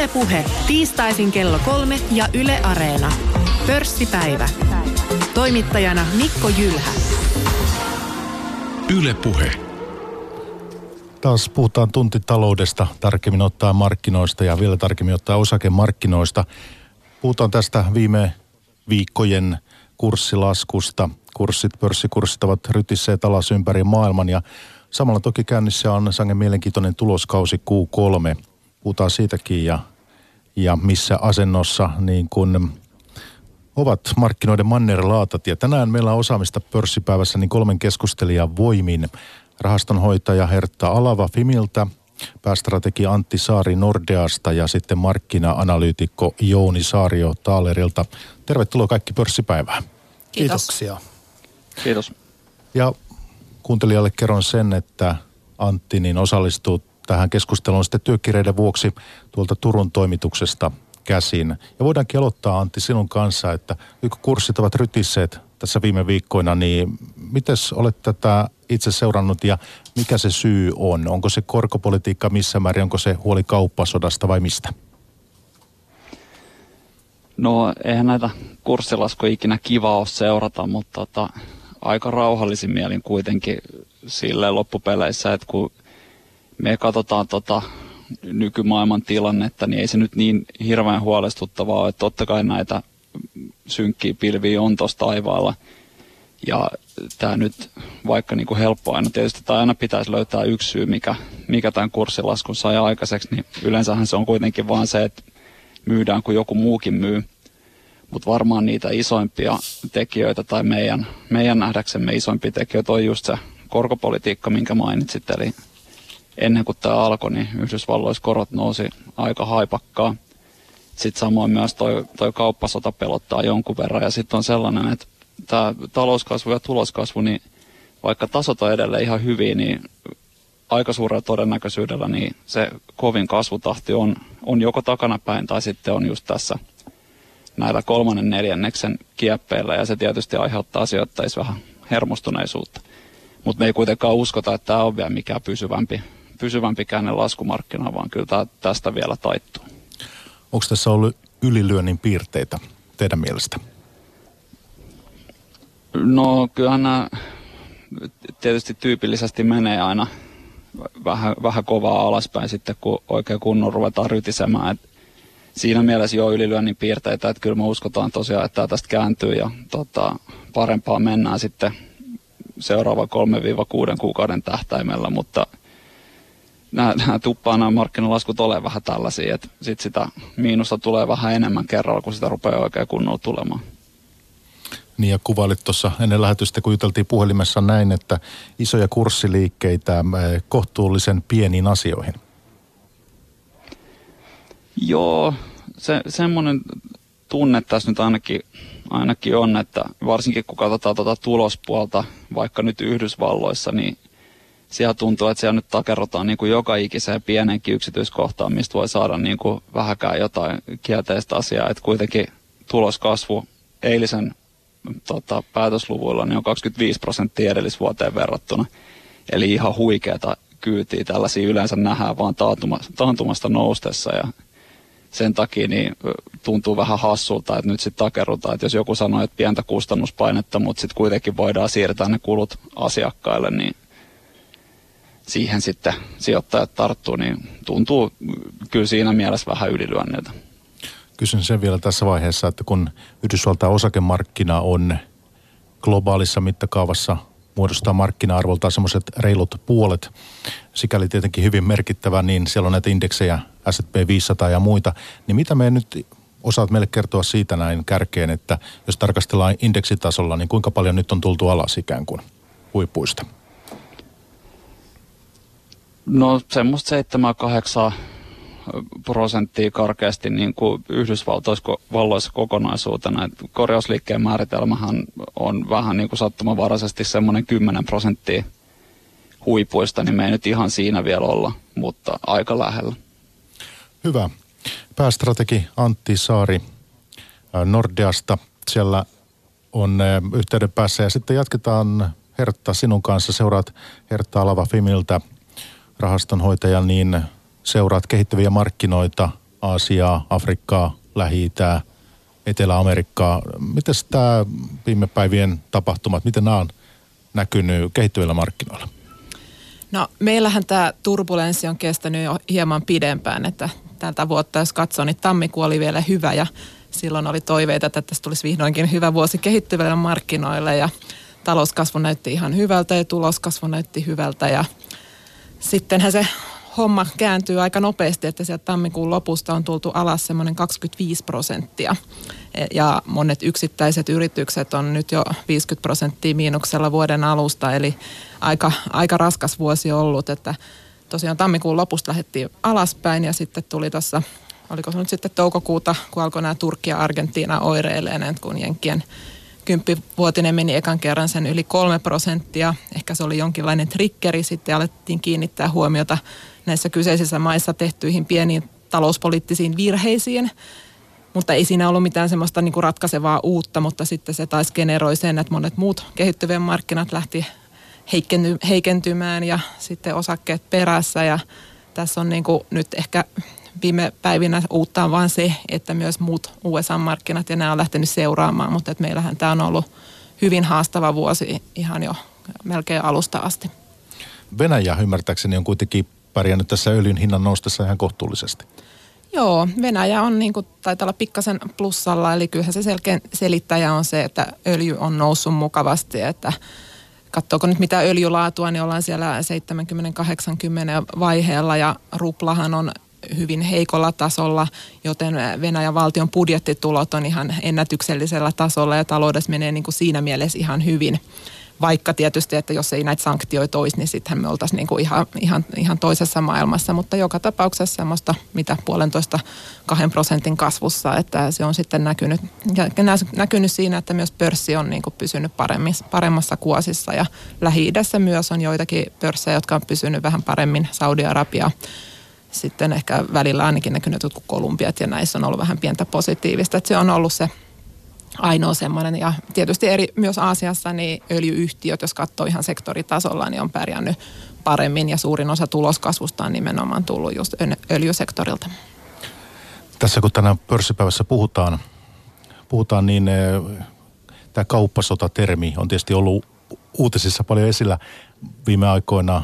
Yle Puhe. Tiistaisin kello 3 ja Yle Areena. Pörssipäivä. Toimittajana Mikko Jylhä. Yle Puhe. Taas puhutaan tuntitaloudesta, tarkemmin ottaa markkinoista ja vielä tarkemmin ottaa osakemarkkinoista. Puhutaan tästä viime viikkojen kurssilaskusta. Pörssikurssit ovat rytisseet alas ympäri maailman ja samalla toki käynnissä on sangen mielenkiintoinen tuloskausi Q3. Puhutaan siitäkin ja missä asennossa niin kun ovat markkinoiden mannerlaatat. Ja tänään meillä on osaamista pörssipäivässä niin 3 keskustelijan voimin. Rahastonhoitaja Hertta Alava Fimiltä, päästrategi Antti Saari Nordeasta ja sitten markkina-analyytikko Jouni Saario Taalerilta. Tervetuloa kaikki pörssipäivään. Kiitoksia. Kiitos. Ja kuuntelijalle kerron sen, että Antti niin osallistuu tähän keskusteluun sitten työkirjeiden vuoksi tuolta Turun toimituksesta käsin. Ja voidaankin aloittaa, Antti, sinun kanssa, että kun kurssit ovat rytisseet tässä viime viikkoina, niin mites olet tätä itse seurannut ja mikä se syy on? Onko se korkopolitiikka missä määrin, onko se huoli kauppasodasta vai mistä? No eihän näitä kurssilaskuja ikinä kiva ole seurata, mutta aika rauhallisin mielin kuitenkin silleen loppupeleissä, että kun me katsotaan nykymaailman tilannetta, niin ei se nyt niin hirveän huolestuttavaa ole, että totta kai näitä synkkiä pilviä on tuossa taivaalla. Ja tämä nyt, vaikka niinku helppo aina, tietysti tämä aina pitäisi löytää yksi syy, mikä tämän kurssilaskun sai aikaiseksi, niin yleensähän se on kuitenkin vaan se, että myydään kun joku muukin myy. Mutta varmaan niitä isoimpia tekijöitä tai meidän nähdäksemme isoimpia tekijöitä on just se korkopolitiikka, minkä mainitsit, eli ennen kuin tämä alkoi, niin Yhdysvalloissa korot nousi aika haipakkaa. Sitten samoin myös toi kauppasota pelottaa jonkun verran. Ja sitten on sellainen, että tämä talouskasvu ja tuloskasvu, niin vaikka tasot on edelleen ihan hyviä, niin aika suurella todennäköisyydellä niin se kovin kasvutahti on joko takanapäin tai sitten on just tässä näillä 3.–4. kieppeillä. Ja se tietysti aiheuttaa sijoittajissa vähän hermostuneisuutta. Mutta me ei kuitenkaan uskota, että tämä on vielä mikään pysyvämpikään ne laskumarkkina, vaan kyllä tämä tästä vielä taittuu. Onko tässä ollut ylilyönnin piirteitä teidän mielestä? No kyllähän nämä tietysti tyypillisesti menee aina vähän kovaa alaspäin sitten, kun oikein kunnon ruvetaan rytisemään. Et siinä mielessä jo ylilyönnin piirteitä, että kyllä me uskotaan tosiaan, että tämä tästä kääntyy ja parempaa mennään sitten seuraava 3–6 kuukauden tähtäimellä, mutta nämä markkinalaskut ole vähän tällaisia, että sitten sitä miinusta tulee vähän enemmän kerralla, kun sitä rupeaa oikein kunnolla tulemaan. Niin ja kuvailit tuossa ennen lähetystä, kun juteltiin puhelimessa näin, että isoja kurssiliikkeitä kohtuullisen pieniin asioihin. Joo, semmoinen tunne tässä nyt ainakin on, että varsinkin kun katsotaan tulospuolta, vaikka nyt Yhdysvalloissa, niin siellä tuntuu, että siellä nyt takerrotaan niin kuin joka ikiseen pienenkin yksityiskohtaan, mistä voi saada niin kuin vähäkään jotain kielteistä asiaa. Että kuitenkin tuloskasvu eilisen päätösluvuilla niin on 25% edellisvuoteen verrattuna. Eli ihan huikeata kyytiä tällaisia yleensä nähdään vaan taantumasta noustessa ja sen takia niin tuntuu vähän hassulta, että nyt sitten takerrutaan, että jos joku sanoo, että pientä kustannuspainetta, mutta sitten kuitenkin voidaan siirtää ne kulut asiakkaille, niin siihen sitten sijoittajat tarttuu, niin tuntuu kyllä siinä mielessä vähän ylilyönniltä. Kysyn sen vielä tässä vaiheessa, että kun Yhdysvaltain osakemarkkina on globaalissa mittakaavassa muodostaa markkina-arvoltaan semmoiset reilut puolet, sikäli tietenkin hyvin merkittävä, niin siellä on näitä indeksejä, S&P 500 ja muita, niin mitä me nyt osaat meille kertoa siitä näin kärkeen, että jos tarkastellaan indeksitasolla, niin kuinka paljon nyt on tultu alas ikään kuin huipuista? No semmoista 7–8% karkeasti niin kuin Yhdysvalloissa kokonaisuutena. Et korjausliikkeen määritelmähän on vähän niin kuin sattumavaraisesti semmoinen 10% huipuista, niin me ei nyt ihan siinä vielä olla, mutta aika lähellä. Hyvä. Päästrategi Antti Saari Nordeasta siellä on yhteyden päässä ja sitten jatketaan Hertta sinun kanssa. Seuraat Hertta Alava Fimiltä rahastonhoitaja, niin seuraat kehittyviä markkinoita Aasiaa, Afrikkaa, Lähi-Itää, Etelä-Amerikkaa. Mites tämä viime päivien tapahtumat, miten nämä on näkynyt kehittyvillä markkinoilla? No meillähän tämä turbulenssi on kestänyt jo hieman pidempään, että tältä vuotta jos katsoo, niin tammikuu oli vielä hyvä ja silloin oli toiveita, että tässä tulisi vihdoinkin hyvä vuosi kehittyville markkinoille ja talouskasvu näytti ihan hyvältä ja tuloskasvu näytti hyvältä ja sittenhän se homma kääntyy aika nopeasti, että sieltä tammikuun lopusta on tultu alas semmoinen 25% ja monet yksittäiset yritykset on nyt jo 50% miinuksella vuoden alusta, eli aika raskas vuosi ollut, että tosiaan tammikuun lopusta lähdettiin alaspäin ja sitten tuli tuossa, oliko se nyt sitten toukokuuta, kun alkoi nämä Turkki ja Argentiina oireilemaan, kun jenkkien 10-vuotinen meni ekan kerran sen yli 3%. Ehkä se oli jonkinlainen triggeri. Sitten alettiin kiinnittää huomiota näissä kyseisissä maissa tehtyihin pieniin talouspoliittisiin virheisiin. Mutta ei siinä ollut mitään semmoista niinku ratkaisevaa uutta, mutta sitten se taas generoi sen, että monet muut kehittyvien markkinat lähti heikentymään ja sitten osakkeet perässä. Ja tässä on niinku nyt ehkä viime päivinä uutta on vaan se, että myös muut USA-markkinat ja nämä on lähtenyt seuraamaan, mutta että meillähän tämä on ollut hyvin haastava vuosi ihan jo melkein alusta asti. Venäjä ymmärtääkseni on kuitenkin pärjännyt tässä öljyn hinnan noustessa ihan kohtuullisesti. Joo, Venäjä on niin kuin taitaa olla pikkasen plussalla, eli kyllähän se selkeä selittäjä on se, että öljy on noussut mukavasti, että katsoako nyt mitä öljylaatua, niin ollaan siellä 70-80 vaiheella ja ruplahan on hyvin heikolla tasolla, joten Venäjän valtion budjettitulot on ihan ennätyksellisellä tasolla ja taloudessa menee niin kuin siinä mielessä ihan hyvin. Vaikka tietysti, että jos ei näitä sanktioita olisi, niin sittenhän me oltaisiin niin kuin ihan toisessa maailmassa, mutta joka tapauksessa semmoista mitä 1,5-2% kasvussa, että se on sitten näkynyt siinä, että myös pörssi on niin kuin pysynyt paremmassa kuosissa ja Lähi-idässä myös on joitakin pörssejä, jotka on pysynyt vähän paremmin, Saudi-Arabia. Sitten ehkä välillä ainakin näkynyt jotkut Kolumbiat ja näissä on ollut vähän pientä positiivista. Että se on ollut se ainoa semmoinen. Ja tietysti myös Aasiassa niin öljyyhtiöt, jos katsoo ihan sektoritasolla, niin on pärjännyt paremmin. Ja suurin osa tuloskasvusta on nimenomaan tullut just öljysektorilta. Tässä kun tänään pörssipäivässä puhutaan niin tämä kauppasota-termi on tietysti ollut uutisissa paljon esillä viime aikoina.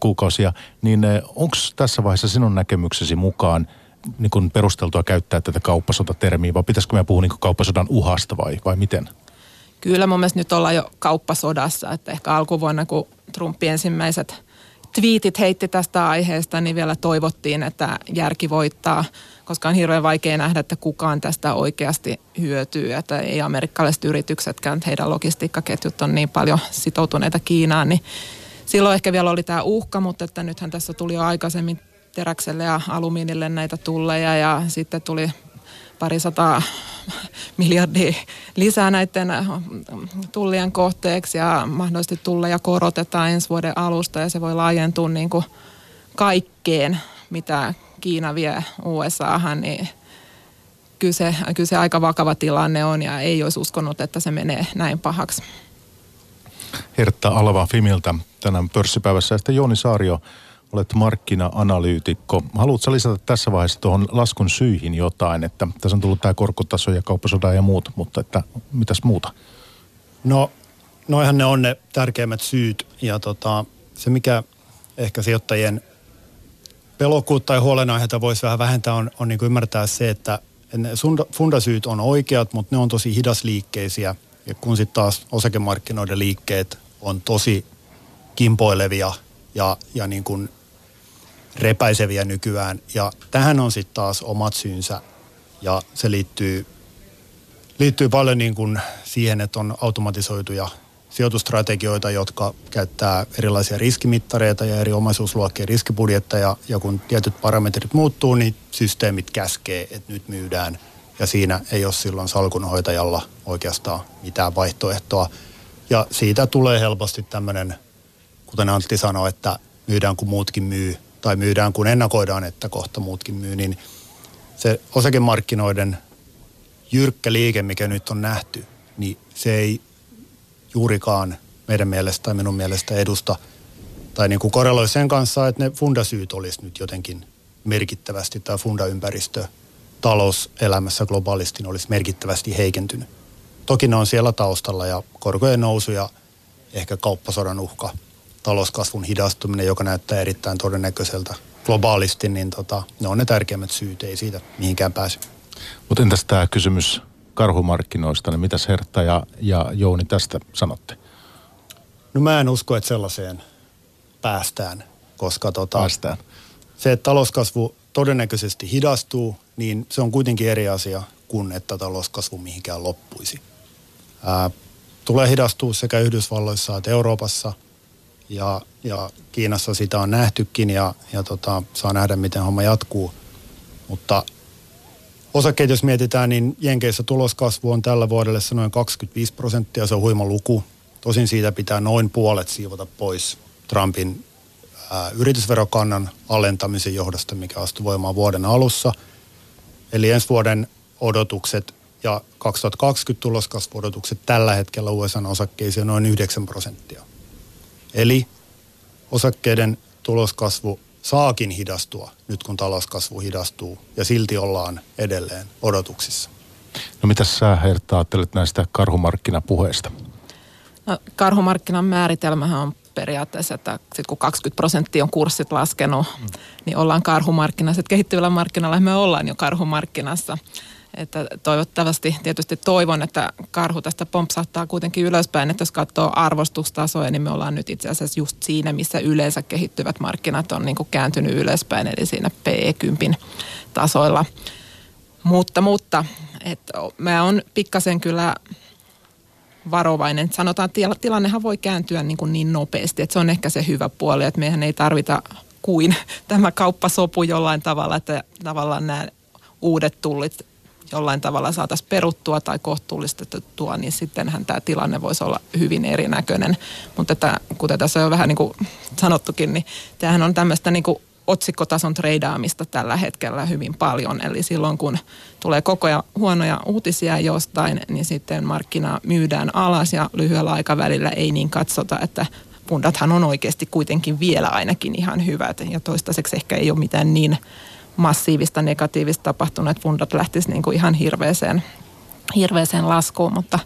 Kuukausia, niin onko tässä vaiheessa sinun näkemyksesi mukaan niin kun perusteltua käyttää tätä kauppasotatermiä, vai pitäisikö me puhua niin kun kauppasodan uhasta vai miten? Kyllä mun mielestä nyt ollaan jo kauppasodassa, että ehkä alkuvuonna kun Trumpin ensimmäiset twiitit heitti tästä aiheesta, niin vielä toivottiin, että järki voittaa, koska on hirveän vaikea nähdä, että kukaan tästä oikeasti hyötyy, että ei amerikkalaiset yrityksetkään, heidän logistiikkaketjut on niin paljon sitoutuneita Kiinaan, niin silloin ehkä vielä oli tämä uhka, mutta että nythän tässä tuli jo aikaisemmin teräkselle ja alumiinille näitä tulleja ja sitten tuli 200 miljardia lisää näiden tullien kohteeksi ja mahdollisesti tulleja korotetaan ensi vuoden alusta ja se voi laajentua niin kuin kaikkeen, mitä Kiina vie USAhan, niin kyllä se aika vakava tilanne on ja ei olisi uskonut, että se menee näin pahaksi. Hertta Alva Fimiltä tänään pörssipäivässä. Ja sitten Jouni Saario, olet markkina-analyytikko. Haluatko lisätä tässä vaiheessa tuohon laskun syihin jotain? Että tässä on tullut tämä korkotaso ja kauppasodan ja muut, mutta että mitäs muuta? No, noihän ne on ne tärkeimmät syyt. Ja se, mikä ehkä sijoittajien pelokkuutta tai huolenaiheita voisi vähän vähentää, on niin kuin ymmärtää se, että ne fundasyyt on oikeat, mutta ne on tosi hidasliikkeisiä. Ja kun sitten taas osakemarkkinoiden liikkeet on tosi kimpoilevia ja niin kuin repäiseviä nykyään. Ja tähän on sitten taas omat syynsä ja se liittyy paljon niin kuin siihen, että on automatisoituja sijoitustrategioita, jotka käyttää erilaisia riskimittareita ja eri omaisuusluokkien riskibudjetteja. Ja kun tietyt parametrit muuttuu, niin systeemit käskee, että nyt myydään. Ja siinä ei ole silloin salkunhoitajalla oikeastaan mitään vaihtoehtoa. Ja siitä tulee helposti tämmöinen, kuten Antti sanoi, että myydään kun muutkin myy, tai myydään kun ennakoidaan, että kohta muutkin myy, niin se osakemarkkinoiden jyrkkä liike, mikä nyt on nähty, niin se ei juurikaan meidän mielestä tai minun mielestä edusta, tai niin kuin korreloi sen kanssa, että ne fundasyyt olisi nyt jotenkin merkittävästi tämä fundaympäristö talouselämässä globaalisti olisi merkittävästi heikentynyt. Toki ne on siellä taustalla ja korkojen nousu ja ehkä kauppasodan uhka, talouskasvun hidastuminen, joka näyttää erittäin todennäköiseltä globaalisti, niin ne on ne tärkeimmät syyt, ei siitä mihinkään pääse. Mutta entäs tämä kysymys karhumarkkinoista, niin mitäs Hertta ja Jouni tästä sanotte? No mä en usko, että sellaiseen päästään, koska se, että talouskasvu todennäköisesti hidastuu, niin se on kuitenkin eri asia kuin, että talouskasvu mihinkään loppuisi. Tulee hidastua sekä Yhdysvalloissa että Euroopassa ja Kiinassa sitä on nähtykin ja saa nähdä, miten homma jatkuu. Mutta osakkeet, jos mietitään, niin Jenkeissä tuloskasvu on tällä vuodelle noin 25%, se on huima luku. Tosin siitä pitää noin puolet siivota pois Trumpin yritysverokannan alentamisen johdosta, mikä astui voimaan vuoden alussa. Eli ensi vuoden odotukset ja 2020 tuloskasvuodotukset tällä hetkellä USA:n osakkeisiin noin 9%. Eli osakkeiden tuloskasvu saakin hidastua nyt, kun talouskasvu hidastuu, ja silti ollaan edelleen odotuksissa. No mitä sä, Hertta, ajattelet näistä karhumarkkinapuheista? No, karhumarkkinan määritelmähän on periaatteessa, että sit kun 20% on kurssit laskenut, niin ollaan karhumarkkinassa. Et kehittyvällä markkinalla me ollaan jo karhumarkkinassa. Että toivottavasti, tietysti toivon, että karhu tästä pompsahtaa kuitenkin ylöspäin, että jos katsoo arvostustasoja, niin me ollaan nyt itse asiassa just siinä, missä yleensä kehittyvät markkinat on niin kuin kääntynyt ylöspäin, eli siinä PE10 tasoilla. Mutta että mä oon pikkasen kyllä varovainen. Sanotaan, että tilannehan voi kääntyä niin nopeasti, että se on ehkä se hyvä puoli, että mehän ei tarvita kuin tämä kauppasopu jollain tavalla, että tavallaan nämä uudet tullit jollain tavalla saataisiin peruttua tai kohtuullistettua, niin sittenhän tämä tilanne voisi olla hyvin erinäköinen. Mutta kuten tässä on jo vähän niin kuin sanottukin, niin tämähän on tämmöistä niin kuin otsikkotason treidaamista tällä hetkellä hyvin paljon. Eli silloin kun tulee koko ajan huonoja uutisia jostain, niin sitten markkinaa myydään alas ja lyhyellä aikavälillä ei niin katsota, että fundathan on oikeasti kuitenkin vielä ainakin ihan hyvät. Ja toistaiseksi ehkä ei ole mitään niin massiivista negatiivista tapahtunut, että fundat lähtisi niin kuin ihan hirveäseen laskuun, mutta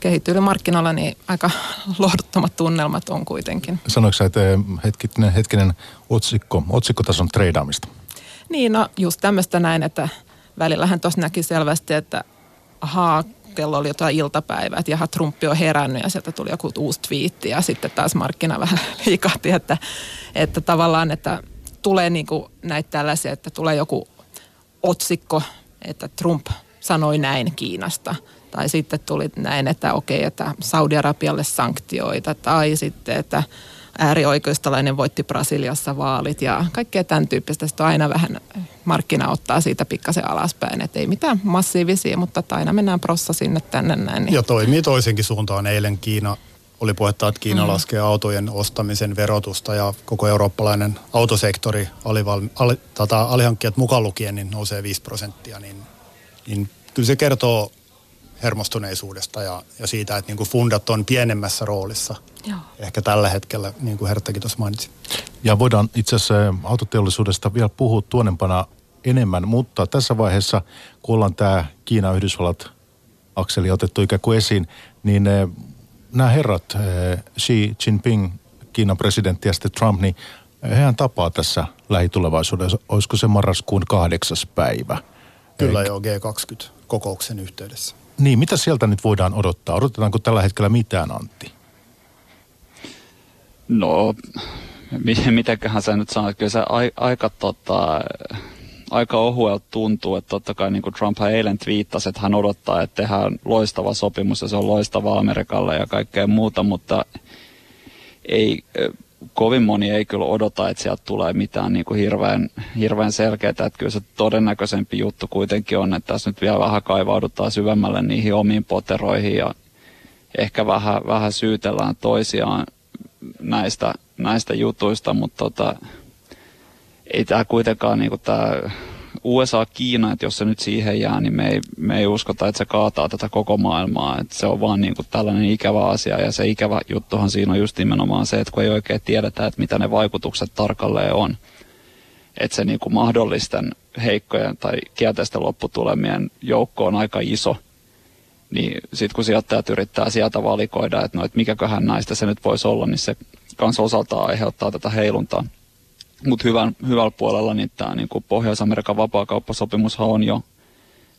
kehittyvillä markkinoilla niin aika lohduttomat tunnelmat on kuitenkin. Sanoitko sä, että hetkinen otsikkotason treidaamista? Niin, no just tämmöistä näin, että välillähän tuossa näki selvästi, että kello oli jotain iltapäivää, että jaha, Trumpi on herännyt ja sieltä tuli joku uusi twiitti ja sitten taas markkina vähän liikahti, että tavallaan, että tulee niin kuin näitä tällaisia, että tulee joku otsikko, että Trump sanoi näin Kiinasta. Tai sitten tuli näin, että okei, että Saudi-Arabialle sanktioita. Tai sitten, että äärioikeistolainen voitti Brasiliassa vaalit ja kaikkea tämän tyyppistä. Sitten aina vähän markkina ottaa siitä pikkasen alaspäin. Että ei mitään massiivisia, mutta aina mennään prossa sinne tänne näin. Ja toimii toisenkin suuntaan. Eilen Kiina oli puhetta, että Kiina laskee autojen ostamisen verotusta ja koko eurooppalainen autosektori, alihankkijat mukaan lukien, niin nousee 5%. Niin kyllä se kertoo hermostuneisuudesta ja siitä, että niin kuin fundat on pienemmässä roolissa. Joo. Ehkä tällä hetkellä, niin kuin Herttakin tuossa mainitsi. Ja voidaan itse asiassa autoteollisuudesta vielä puhua tuonempana enemmän, mutta tässä vaiheessa, kun ollaan tämä Kiina-Yhdysvallat-akseli otettu ikään kuin esiin, niin nämä herrat, Xi Jinping, Kiinan presidentti ja sitten Trump, niin hehän tapaa tässä lähitulevaisuudessa. Olisiko se marraskuun 8. päivä? Kyllä jo G20-kokouksen yhteydessä. Niin, mitä sieltä nyt voidaan odottaa? Odotetaanko tällä hetkellä mitään, Antti? No, mitäköhän sä nyt sanot? Kyllä se aika ohuelta tuntuu, että totta kai niin kuin Trump eilen twiittasi, että hän odottaa, että tehdään loistava sopimus ja se on loistava Amerikalle ja kaikkea muuta, mutta ei, kovin moni ei kyllä odota, että sieltä tulee mitään niin kuin hirveän selkeää, että kyllä se todennäköisempi juttu kuitenkin on, että tässä nyt vielä vähän kaivaudutaan syvemmälle niihin omiin poteroihin ja ehkä vähän syytellään toisiaan näistä jutuista, mutta ei tämä kuitenkaan niin kuin tämä USA-Kiina, että jos se nyt siihen jää, niin me ei uskota, että se kaataa tätä koko maailmaa. Että se on vaan niin kuin tällainen ikävä asia ja se ikävä juttuhan siinä on just nimenomaan se, että kun ei oikein tiedetä, että mitä ne vaikutukset tarkalleen on. että se niin kuin mahdollisten heikkojen tai kielteisten lopputulemien joukko on aika iso. Niin sitten kun sijoittajat yrittää sieltä valikoida, että no, et mikäköhän näistä se nyt voisi olla, niin se kans osaltaan aiheuttaa tätä heiluntaa. Mutta hyvällä puolella niin tämä niin Pohjois-Amerikan vapaakauppasopimushan on jo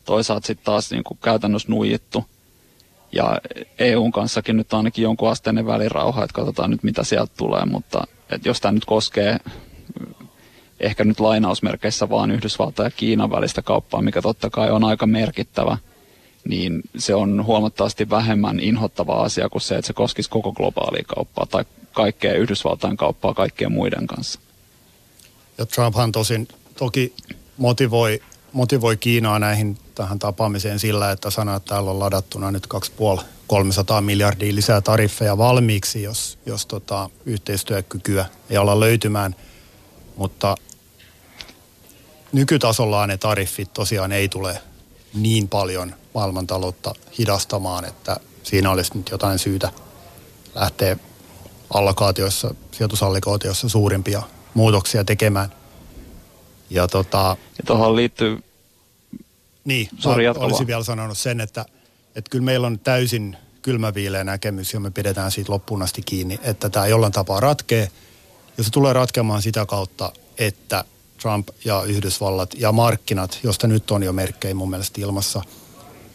toisaalta sitten taas niin kuin käytännössä nuijittu. Ja EUn kanssakin nyt ainakin jonkun asteinen välirauha, että katsotaan nyt mitä sieltä tulee, mutta et jos tämä nyt koskee ehkä nyt lainausmerkeissä vaan Yhdysvaltain ja Kiinan välistä kauppaa, mikä totta kai on aika merkittävä, niin se on huomattavasti vähemmän inhottava asia kuin se, että se koskisi koko globaalia kauppaa tai kaikkea Yhdysvaltain kauppaa kaikkien muiden kanssa. Ja Trumphan toki motivoi Kiinaa tähän tapaamiseen sillä, että sanoo, että täällä on ladattuna nyt 2,5-300 miljardia lisää tariffeja valmiiksi, jos yhteistyökykyä ei ala löytymään. Mutta nykytasollaan ne tariffit tosiaan ei tule niin paljon maailmantaloutta hidastamaan, että siinä olisi nyt jotain syytä lähteä allokaatioissa, sijoitusallokaatioissa suurimpia muutoksia tekemään. Ja tuohon liittyy... Niin, olisin vielä sanonut sen, että kyllä meillä on täysin kylmäviileä näkemys ja me pidetään siitä loppuun asti kiinni, että tämä jollain tapaa ratkee. Ja se tulee ratkeamaan sitä kautta, että Trump ja Yhdysvallat ja markkinat, josta nyt on jo merkkejä mun mielestä ilmassa,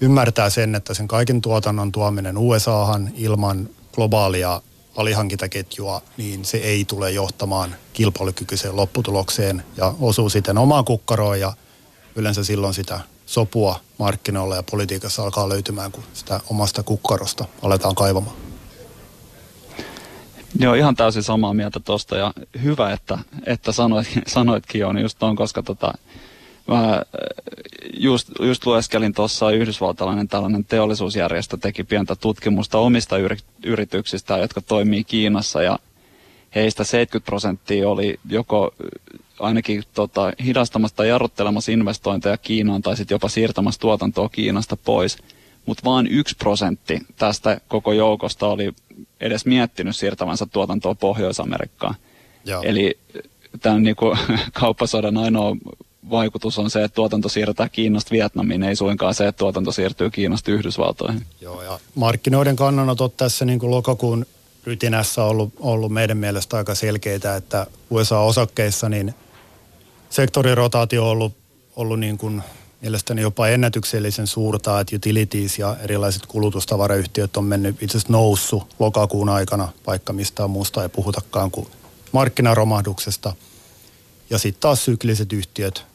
ymmärtää sen, että sen kaiken tuotannon tuominen USAhan ilman globaalia alihankintaketjua, niin se ei tule johtamaan kilpailukykyiseen lopputulokseen ja osuu sitten omaan kukkaroon ja yleensä silloin sitä sopua markkinoilla ja politiikassa alkaa löytymään, kun sitä omasta kukkarosta aletaan kaivamaan. Joo, ihan täysin samaa mieltä tuosta ja hyvä, että sanoitkin jo, niin just tuon, koska mä just lueskelin tuossa yhdysvaltalainen tällainen teollisuusjärjestö teki pientä tutkimusta omista yrityksistä, jotka toimii Kiinassa ja heistä 70% oli joko ainakin hidastamassa tai jarruttelemassa investointeja Kiinaan tai sitten jopa siirtämässä tuotantoa Kiinasta pois. Mutta vain 1% tästä koko joukosta oli edes miettinyt siirtävänsä tuotantoa Pohjois-Amerikkaan. Joo. Eli tämän niinku, kauppasodan ainoa vaikutus on se, että tuotanto siirretään Kiinasta Vietnamiin, ei suinkaan se, että tuotanto siirtyy Kiinasta Yhdysvaltoihin. Joo, ja markkinoiden kannanotot tässä niin kuin lokakuun rytinässä on ollut meidän mielestä aika selkeitä, että USA-osakkeissa niin sektorirotaatio on ollut niin kuin mielestäni jopa ennätyksellisen suurta, että utilities ja erilaiset kulutustavarayhtiöt on mennyt itse asiassa noussut lokakuun aikana, vaikka mistään muusta ei puhutakaan kuin markkinaromahduksesta. Ja sitten taas sykliset yhtiöt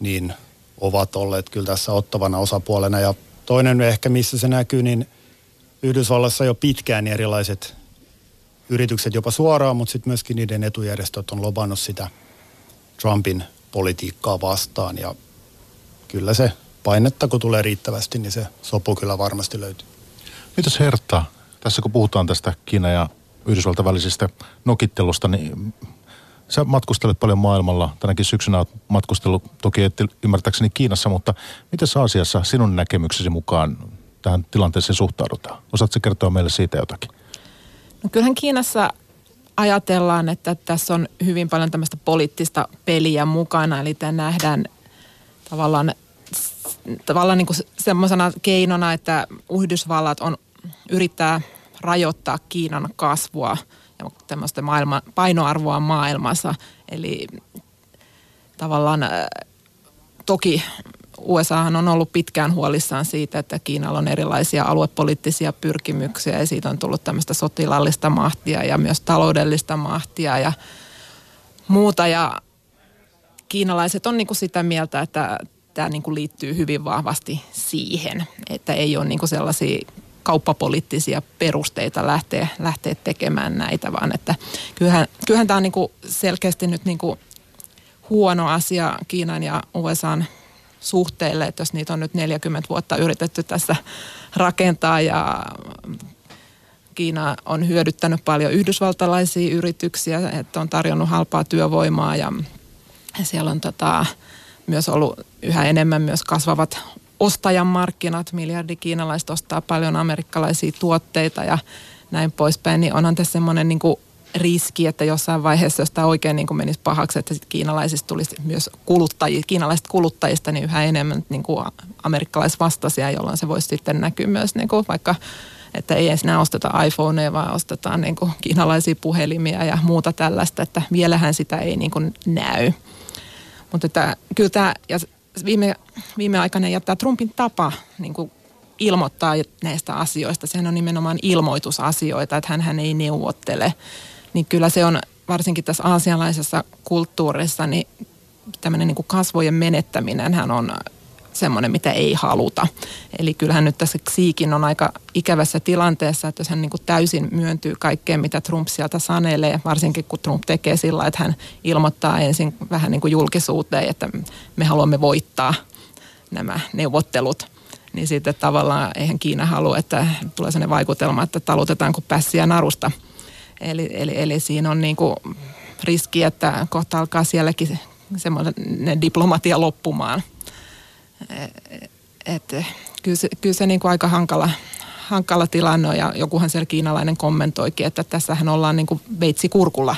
niin ovat olleet kyllä tässä ottavana osapuolena. Ja toinen ehkä, missä se näkyy, niin Yhdysvallassa jo pitkään erilaiset yritykset jopa suoraan, mutta sitten myöskin niiden etujärjestöt on lobannut sitä Trumpin politiikkaa vastaan. Ja kyllä se painetta, kun tulee riittävästi, niin se sopu kyllä varmasti löytyy. Mitäs Hertta, tässä kun puhutaan tästä Kiina- ja Yhdysvaltain välisestä nokittelusta, niin sä matkustelet paljon maailmalla. Tänäkin syksynä olet matkustellut toki ymmärtääkseni Kiinassa, mutta mitäs Aasiassa sinun näkemyksesi mukaan tähän tilanteeseen suhtaudutaan? Osaatko kertoa meille siitä jotakin? No kyllähän Kiinassa ajatellaan, että tässä on hyvin paljon tämmöistä poliittista peliä mukana, eli tämä nähdään tavallaan niin kuin semmoisena keinona, että Yhdysvallat yrittää rajoittaa Kiinan kasvua ja tämmöistä painoarvoa maailmassa. Eli tavallaan toki USAhan on ollut pitkään huolissaan siitä, että Kiinalla on erilaisia aluepoliittisia pyrkimyksiä ja siitä on tullut tämmöistä sotilaallista mahtia ja myös taloudellista mahtia ja muuta. Ja kiinalaiset on niinku sitä mieltä, että tämä niinku liittyy hyvin vahvasti siihen, että ei ole niinku sellaisia kauppapoliittisia perusteita lähteä tekemään näitä, vaan että kyllähän tämä on niinku selkeästi nyt niinku huono asia Kiinan ja USAn suhteille, että jos niitä on nyt 40 vuotta yritetty tässä rakentaa ja Kiina on hyödyttänyt paljon yhdysvaltalaisia yrityksiä, että on tarjonnut halpaa työvoimaa ja siellä on myös ollut yhä enemmän myös kasvavat ostajamarkkinat, miljardi kiinalaiset ostaa paljon amerikkalaisia tuotteita ja näin poispäin, niin onhan tässä semmoinen niin kuin riski, että jossain vaiheessa, jos tämä oikein niin kuin menisi pahaksi, että sit kiinalaisista tulisi myös kiinalaisista kuluttajista niin yhä enemmän niin kuin amerikkalaisvastaisia, jolloin se voisi sitten näkyä myös niin kuin vaikka, että ei enää osteta iPhoneja, vaan ostetaan niin kuin kiinalaisia puhelimia ja muuta tällaista, että vielähän sitä ei niin kuin näy. Mutta että kyllä tämä viime aikana ja tämä Trumpin tapa niin kuin ilmoittaa näistä asioista, sehän on nimenomaan ilmoitusasioita, että hänhän ei neuvottele, niin kyllä se on varsinkin tässä aasialaisessa kulttuurissa, niin tämmöinen niin kuin kasvojen menettäminenhän on semmoinen, mitä ei haluta. Eli kyllähän nyt tässä Xikin on aika ikävässä tilanteessa, että jos hän niin kuin täysin myöntyy kaikkeen, mitä Trump sieltä sanelee, varsinkin kun Trump tekee sillä, että hän ilmoittaa ensin vähän niin kuin julkisuuteen, että me haluamme voittaa nämä neuvottelut, niin sitten tavallaan eihän Kiina halua, että tulee sellainen vaikutelma, että talutetaan kuin pässiä narusta. Eli siinä on niin kuin riski, että kohta alkaa sielläkin semmoinen diplomatia loppumaan. Kyllä se niin kuin aika hankala tilanne on, ja jokuhan siellä kiinalainen kommentoikin, että tässähän ollaan niin kuin veitsikurkulla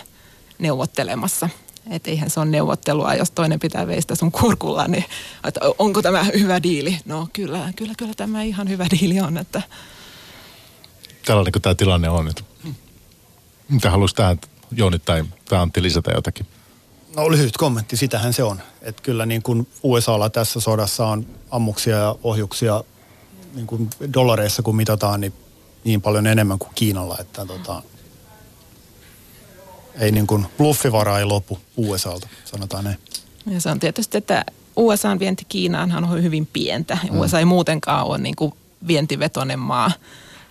neuvottelemassa. Että eihän se ole neuvottelua, jos toinen pitää veistä sun kurkulla, niin että onko tämä hyvä diili? No kyllä tämä ihan hyvä diili on. Että. Tällainen kuin tämä tilanne on. Että. Mitä haluaisi tähän Jouni tai Antti lisätä jotakin? No lyhyt kommentti, sitähän se on. Että kyllä niin kuin USAlla tässä sodassa on ammuksia ja ohjuksia niin kuin dollareissa, kun mitataan, niin paljon enemmän kuin Kiinalla, että ei niin kuin bluffivaraa ei lopu USAlta, sanotaan näin. Ja se on tietysti, että USAn vienti Kiinaanhan on hyvin pientä. USA ei muutenkaan ole niin kuin vientivetoinen maa.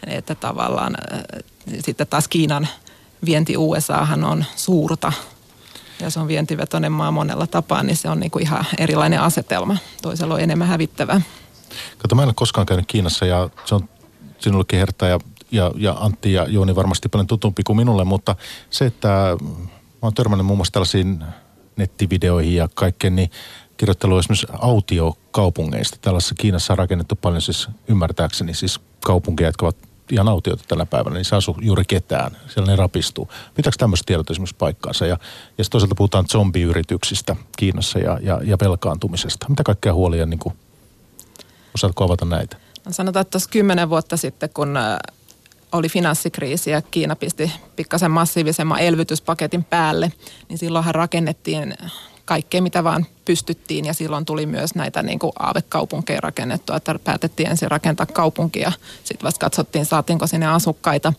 Että tavallaan sitten taas Kiinan vienti USAhan on suurta. Ja se on vientivetoinen maa monella tapaa, niin se on niin kuin ihan erilainen asetelma. Toisella on enemmän hävittävää. Kato, mä en ole koskaan käynyt Kiinassa ja se on sinullekin Hertta ja Antti ja Jouni varmasti paljon tutumpi kuin minulle, mutta se, että mä oon törmännyt muun muassa tällaisiin nettivideoihin ja kaikkeen, niin kirjoittelua esimerkiksi autiokaupungeista. Tällaisessa Kiinassa on rakennettu paljon siis ymmärtääkseni siis kaupunkeja, jotka ovat ihan autioita tällä päivänä, niin se asuu juuri ketään. Siellä ne rapistuu. Pitääkö tämmöiset tiedot esimerkiksi paikkaansa? Ja sitten toisaalta puhutaan zombiyrityksistä Kiinassa ja velkaantumisesta. Mitä kaikkea huolia, niin kuin, osaatko avata näitä? Sanotaan, että tuossa 10 vuotta sitten, kun oli finanssikriisi ja Kiina pisti pikkasen massiivisemman elvytyspaketin päälle, niin silloinhan rakennettiin kaikkea, mitä vaan pystyttiin, ja silloin tuli myös näitä niin kuin aavekaupunkeja rakennettua, että päätettiin ensin rakentaa kaupunkia, sitten vasta katsottiin, saatiinko sinne asukkaita.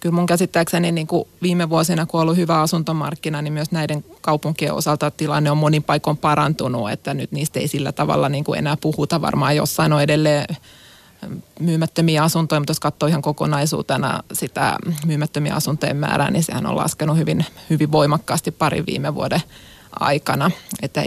Kyllä mun käsittääkseni niin kuin viime vuosina, kun on ollut hyvä asuntomarkkina, niin myös näiden kaupunkien osalta tilanne on monin paikoin parantunut, että nyt niistä ei sillä tavalla niin kuin enää puhuta, varmaan jossain on edelleen myymättömiä asuntoja, mutta jos katsoo ihan kokonaisuutena sitä myymättömiä asuntojen määrää, niin sehän on laskenut hyvin voimakkaasti parin viime vuoden aikana, että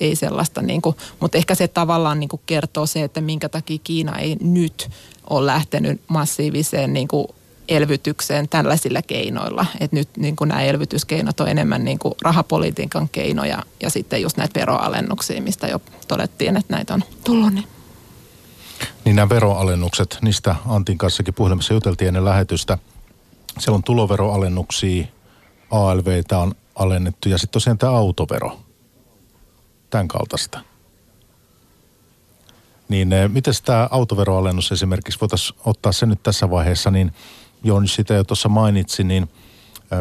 ei sellaista niin kuin, mutta ehkä se tavallaan niin kuin kertoo se, että minkä takia Kiina ei nyt ole lähtenyt massiiviseen niin kuin elvytykseen tällaisilla keinoilla, että nyt niin kuin nämä elvytyskeinot on enemmän niin kuin rahapolitiikan keinoja ja sitten just näitä veroalennuksia, mistä jo todettiin, että näitä on tullut niin. Niin nämä veroalennukset, niistä Antin kanssakin puhelimessa juteltiin ennen lähetystä. Siellä on tuloveroalennuksia, ALVtä on alennettu ja sitten tosiaan tämä autovero, tämän kaltaista. Niin miten tämä autoveroalennus esimerkiksi, voitaisiin ottaa se nyt tässä vaiheessa, niin Jouni sitä jo tuossa mainitsi, niin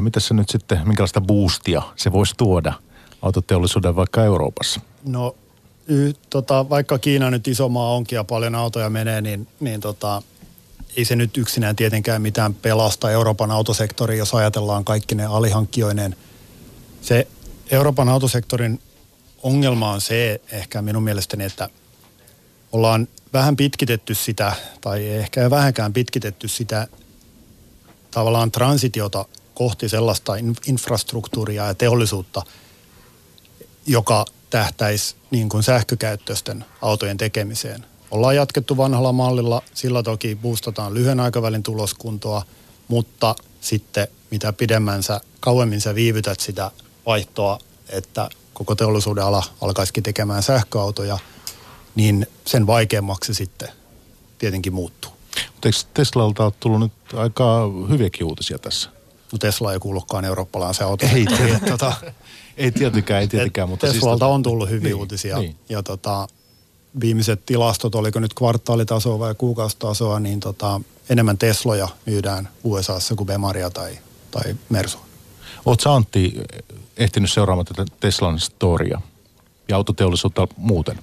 miten se nyt sitten, minkälaista boostia se voisi tuoda autoteollisuuden vaikka Euroopassa? No vaikka Kiina nyt iso maa onkin ja paljon autoja menee, niin ei se nyt yksinään tietenkään mitään pelasta Euroopan autosektori, jos ajatellaan kaikki ne alihankkijoineen. Se Euroopan autosektorin ongelma on se ehkä minun mielestäni, että ollaan vähän pitkitetty sitä, tai ehkä ei vähänkään pitkitetty sitä tavallaan transitiota kohti sellaista infrastruktuuria ja teollisuutta, joka tähtäisi niin kuin sähkökäyttöisten autojen tekemiseen. Ollaan jatkettu vanhalla mallilla, sillä toki boostataan lyhyen aikavälin tuloskuntoa, mutta sitten mitä pidemmän sä, kauemmin sä viivytät sitä vaihtoa, että koko teollisuuden ala alkaisikin tekemään sähköautoja, niin sen vaikeammaksi sitten tietenkin muuttuu. Mutta eikö Teslalta ole tullut nyt aika hyviäkin uutisia tässä? No Tesla ei kuulukaan eurooppalaisen auton. Ei tietenkään. Mutta Teslalta siis on tullut hyviä uutisia. Niin. Ja viimeiset tilastot, oliko nyt kvartaalitasoa vai kuukausitasoa, niin enemmän Tesloja myydään USAssa kuin Bemaria tai Mersua. Oletko Antti ehtinyt seuraamaan tätä Teslan storia ja autoteollisuutta muuten?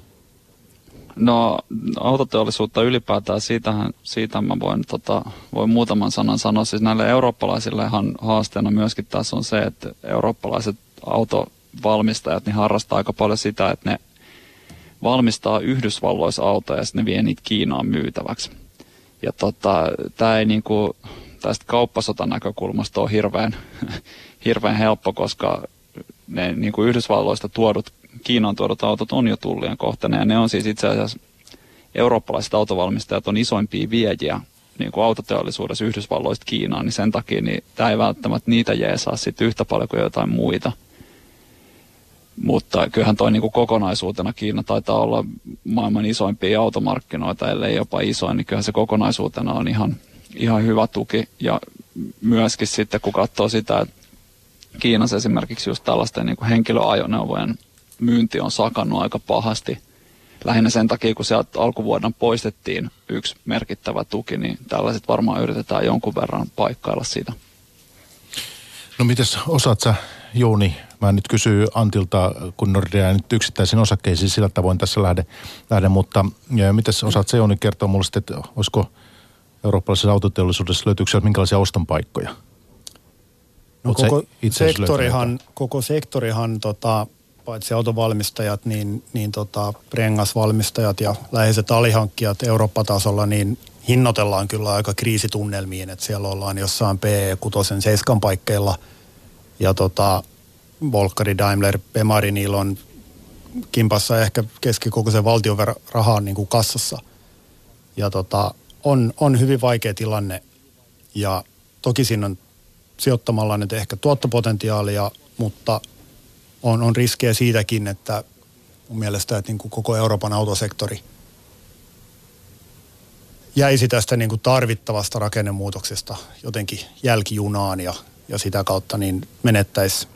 No autoteollisuutta ylipäätään, siitä mä voin muutaman sanan sanoa. Siis näille eurooppalaisillehan haasteena myöskin tässä on se, että eurooppalaiset autovalmistajat niin harrastaa aika paljon sitä, että ne valmistaa Yhdysvalloissa autoja ja sitten ne vie niitä Kiinaan myytäväksi. Ja tämä ei niinku tästä kauppasotan näkökulmasta ole hirveän helppo, koska ne niinku Yhdysvalloista Kiinaan tuodut autot on jo tullien kohteena, ja ne on siis itse asiassa, eurooppalaiset autovalmistajat on isoimpia viejiä niin kuin autoteollisuudessa Yhdysvalloista Kiinaan, niin sen takia niin tämä ei välttämättä niitä jeesaa sitten yhtä paljon kuin jotain muita. Mutta kyllähän toi niin kuin kokonaisuutena Kiina taitaa olla maailman isoimpia automarkkinoita, ellei jopa isoin, niin kyllähän se kokonaisuutena on ihan hyvä tuki, ja myöskin sitten kun katsoo sitä, että Kiinassa esimerkiksi just tällaisten niin kuin henkilöajoneuvojen myynti on sakannut aika pahasti. Lähinnä sen takia, kun sieltä alkuvuonna poistettiin yksi merkittävä tuki, niin tällaiset varmaan yritetään jonkun verran paikkailla sitä. No mites osaat sä, Jouni? Mä nyt kysyn Antilta, kun Nordea nyt yksittäisiin osakkeisiin sillä tavoin tässä lähde, mutta mites osaat sä, Jouni, kertoa mulle sitten, että olisiko eurooppalaisessa autoteollisuudessa löytyykö sieltä minkälaisia ostonpaikkoja? No koko sektorihan paitsi autovalmistajat, niin rengasvalmistajat ja läheiset alihankkijat Eurooppa-tasolla, niin hinnoitellaan kyllä aika kriisitunnelmiin, että siellä ollaan jossain PE6-7 paikkeilla, ja Volkari, Daimler, Bemari, niillä on kimpassa ehkä keskikokoisen valtion rahan niin kuin kassassa, ja on hyvin vaikea tilanne, ja toki siinä on sijoittamalla nyt ehkä tuottopotentiaalia, mutta on riskejä siitäkin, että mun mielestä että niin kuin koko Euroopan autosektori jäisi tästä niin kuin tarvittavasta rakennemuutoksesta jotenkin jälkijunaan ja sitä kautta niin menettäisi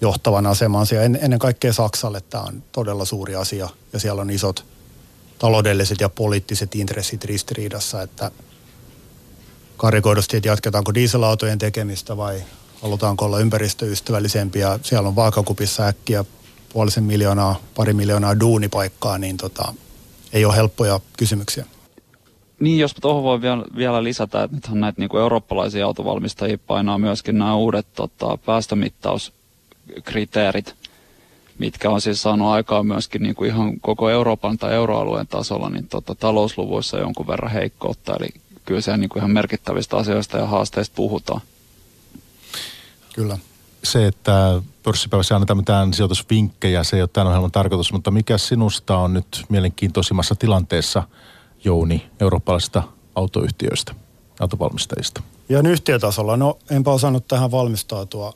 johtavan asemansa. Ennen kaikkea Saksalle tämä on todella suuri asia ja siellä on isot taloudelliset ja poliittiset intressit ristiriidassa, että karikoidusti, että jatketaanko dieselautojen tekemistä vai halutaanko olla ympäristöystävällisempiä. Siellä on vaakakupissa äkkiä 1,5–2 miljoonaa duunipaikkaa, niin ei ole helppoja kysymyksiä. Niin, jos tuohon voi vielä lisätä, että nythän näitä niin kuin eurooppalaisia autovalmistajia painaa myöskin nämä uudet päästömittauskriteerit, mitkä on siis saanut aikaa myöskin niin kuin ihan koko Euroopan tai euroalueen tasolla niin talousluvuissa jonkun verran heikkoutta. Eli kyllä se niin kuin ihan merkittävistä asioista ja haasteista puhutaan. Kyllä. Se, että pörssipäivässä ei anneta mitään sijoitusvinkkejä, se ei ole tämän ohjelman tarkoitus, mutta mikä sinusta on nyt mielenkiintoisimmassa tilanteessa, Jouni, eurooppalaisista autoyhtiöistä, autovalmistajista? Ja yhtiötasolla, no enpä osannut tähän valmistautua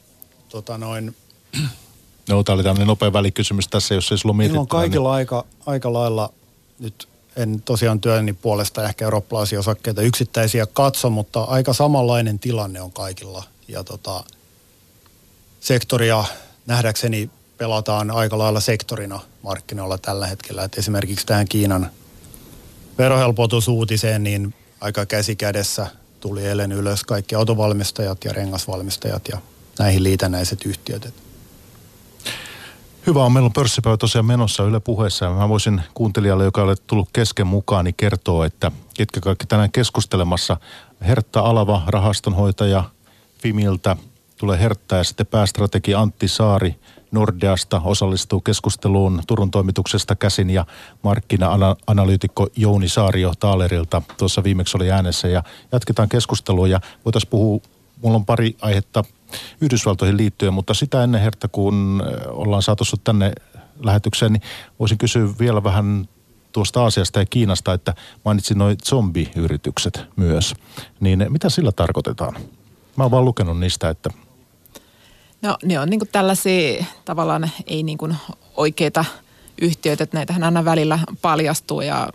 No tämä oli tämmöinen nopea välikysymys tässä, jos ei sulla mietitään. On kaikilla niin aika lailla nyt. En tosiaan työni puolesta ehkä eurooppalaisia osakkeita yksittäisiä katso, mutta aika samanlainen tilanne on kaikilla. Ja sektoria nähdäkseni pelataan aika lailla sektorina markkinoilla tällä hetkellä. Et esimerkiksi tähän Kiinan verohelpotusuutiseen, niin aika käsi kädessä tuli eilen ylös kaikki autovalmistajat ja rengasvalmistajat ja näihin liitännäiset yhtiöt. Hyvä on, meillä on pörssipäivä tosiaan menossa Yle Puheessa. Mä voisin kuuntelijalle, joka ei tullut kesken mukaan, niin kertoa, että ketkä kaikki tänään keskustelemassa. Hertta Alava, rahastonhoitaja Fimiltä, tulee Hertta, ja sitten päästrategi Antti Saari Nordeasta osallistuu keskusteluun Turun toimituksesta käsin, ja markkina-analyytikko Jouni Saario Taalerilta tuossa viimeksi oli äänessä, ja jatketaan keskustelua ja voitaisiin puhua, mulla on pari aihetta Yhdysvaltoihin liittyen, mutta sitä ennen, Hertta, kun ollaan saatu sut tänne lähetykseen, niin voisin kysyä vielä vähän tuosta Aasiasta ja Kiinasta, että mainitsin noi zombiyritykset myös. Niin mitä sillä tarkoitetaan? Mä oon vaan lukenut niistä, että... No ne on niinku tällaisia tavallaan ei niinku oikeita yhtiöitä, että näitähän aina välillä paljastuu ja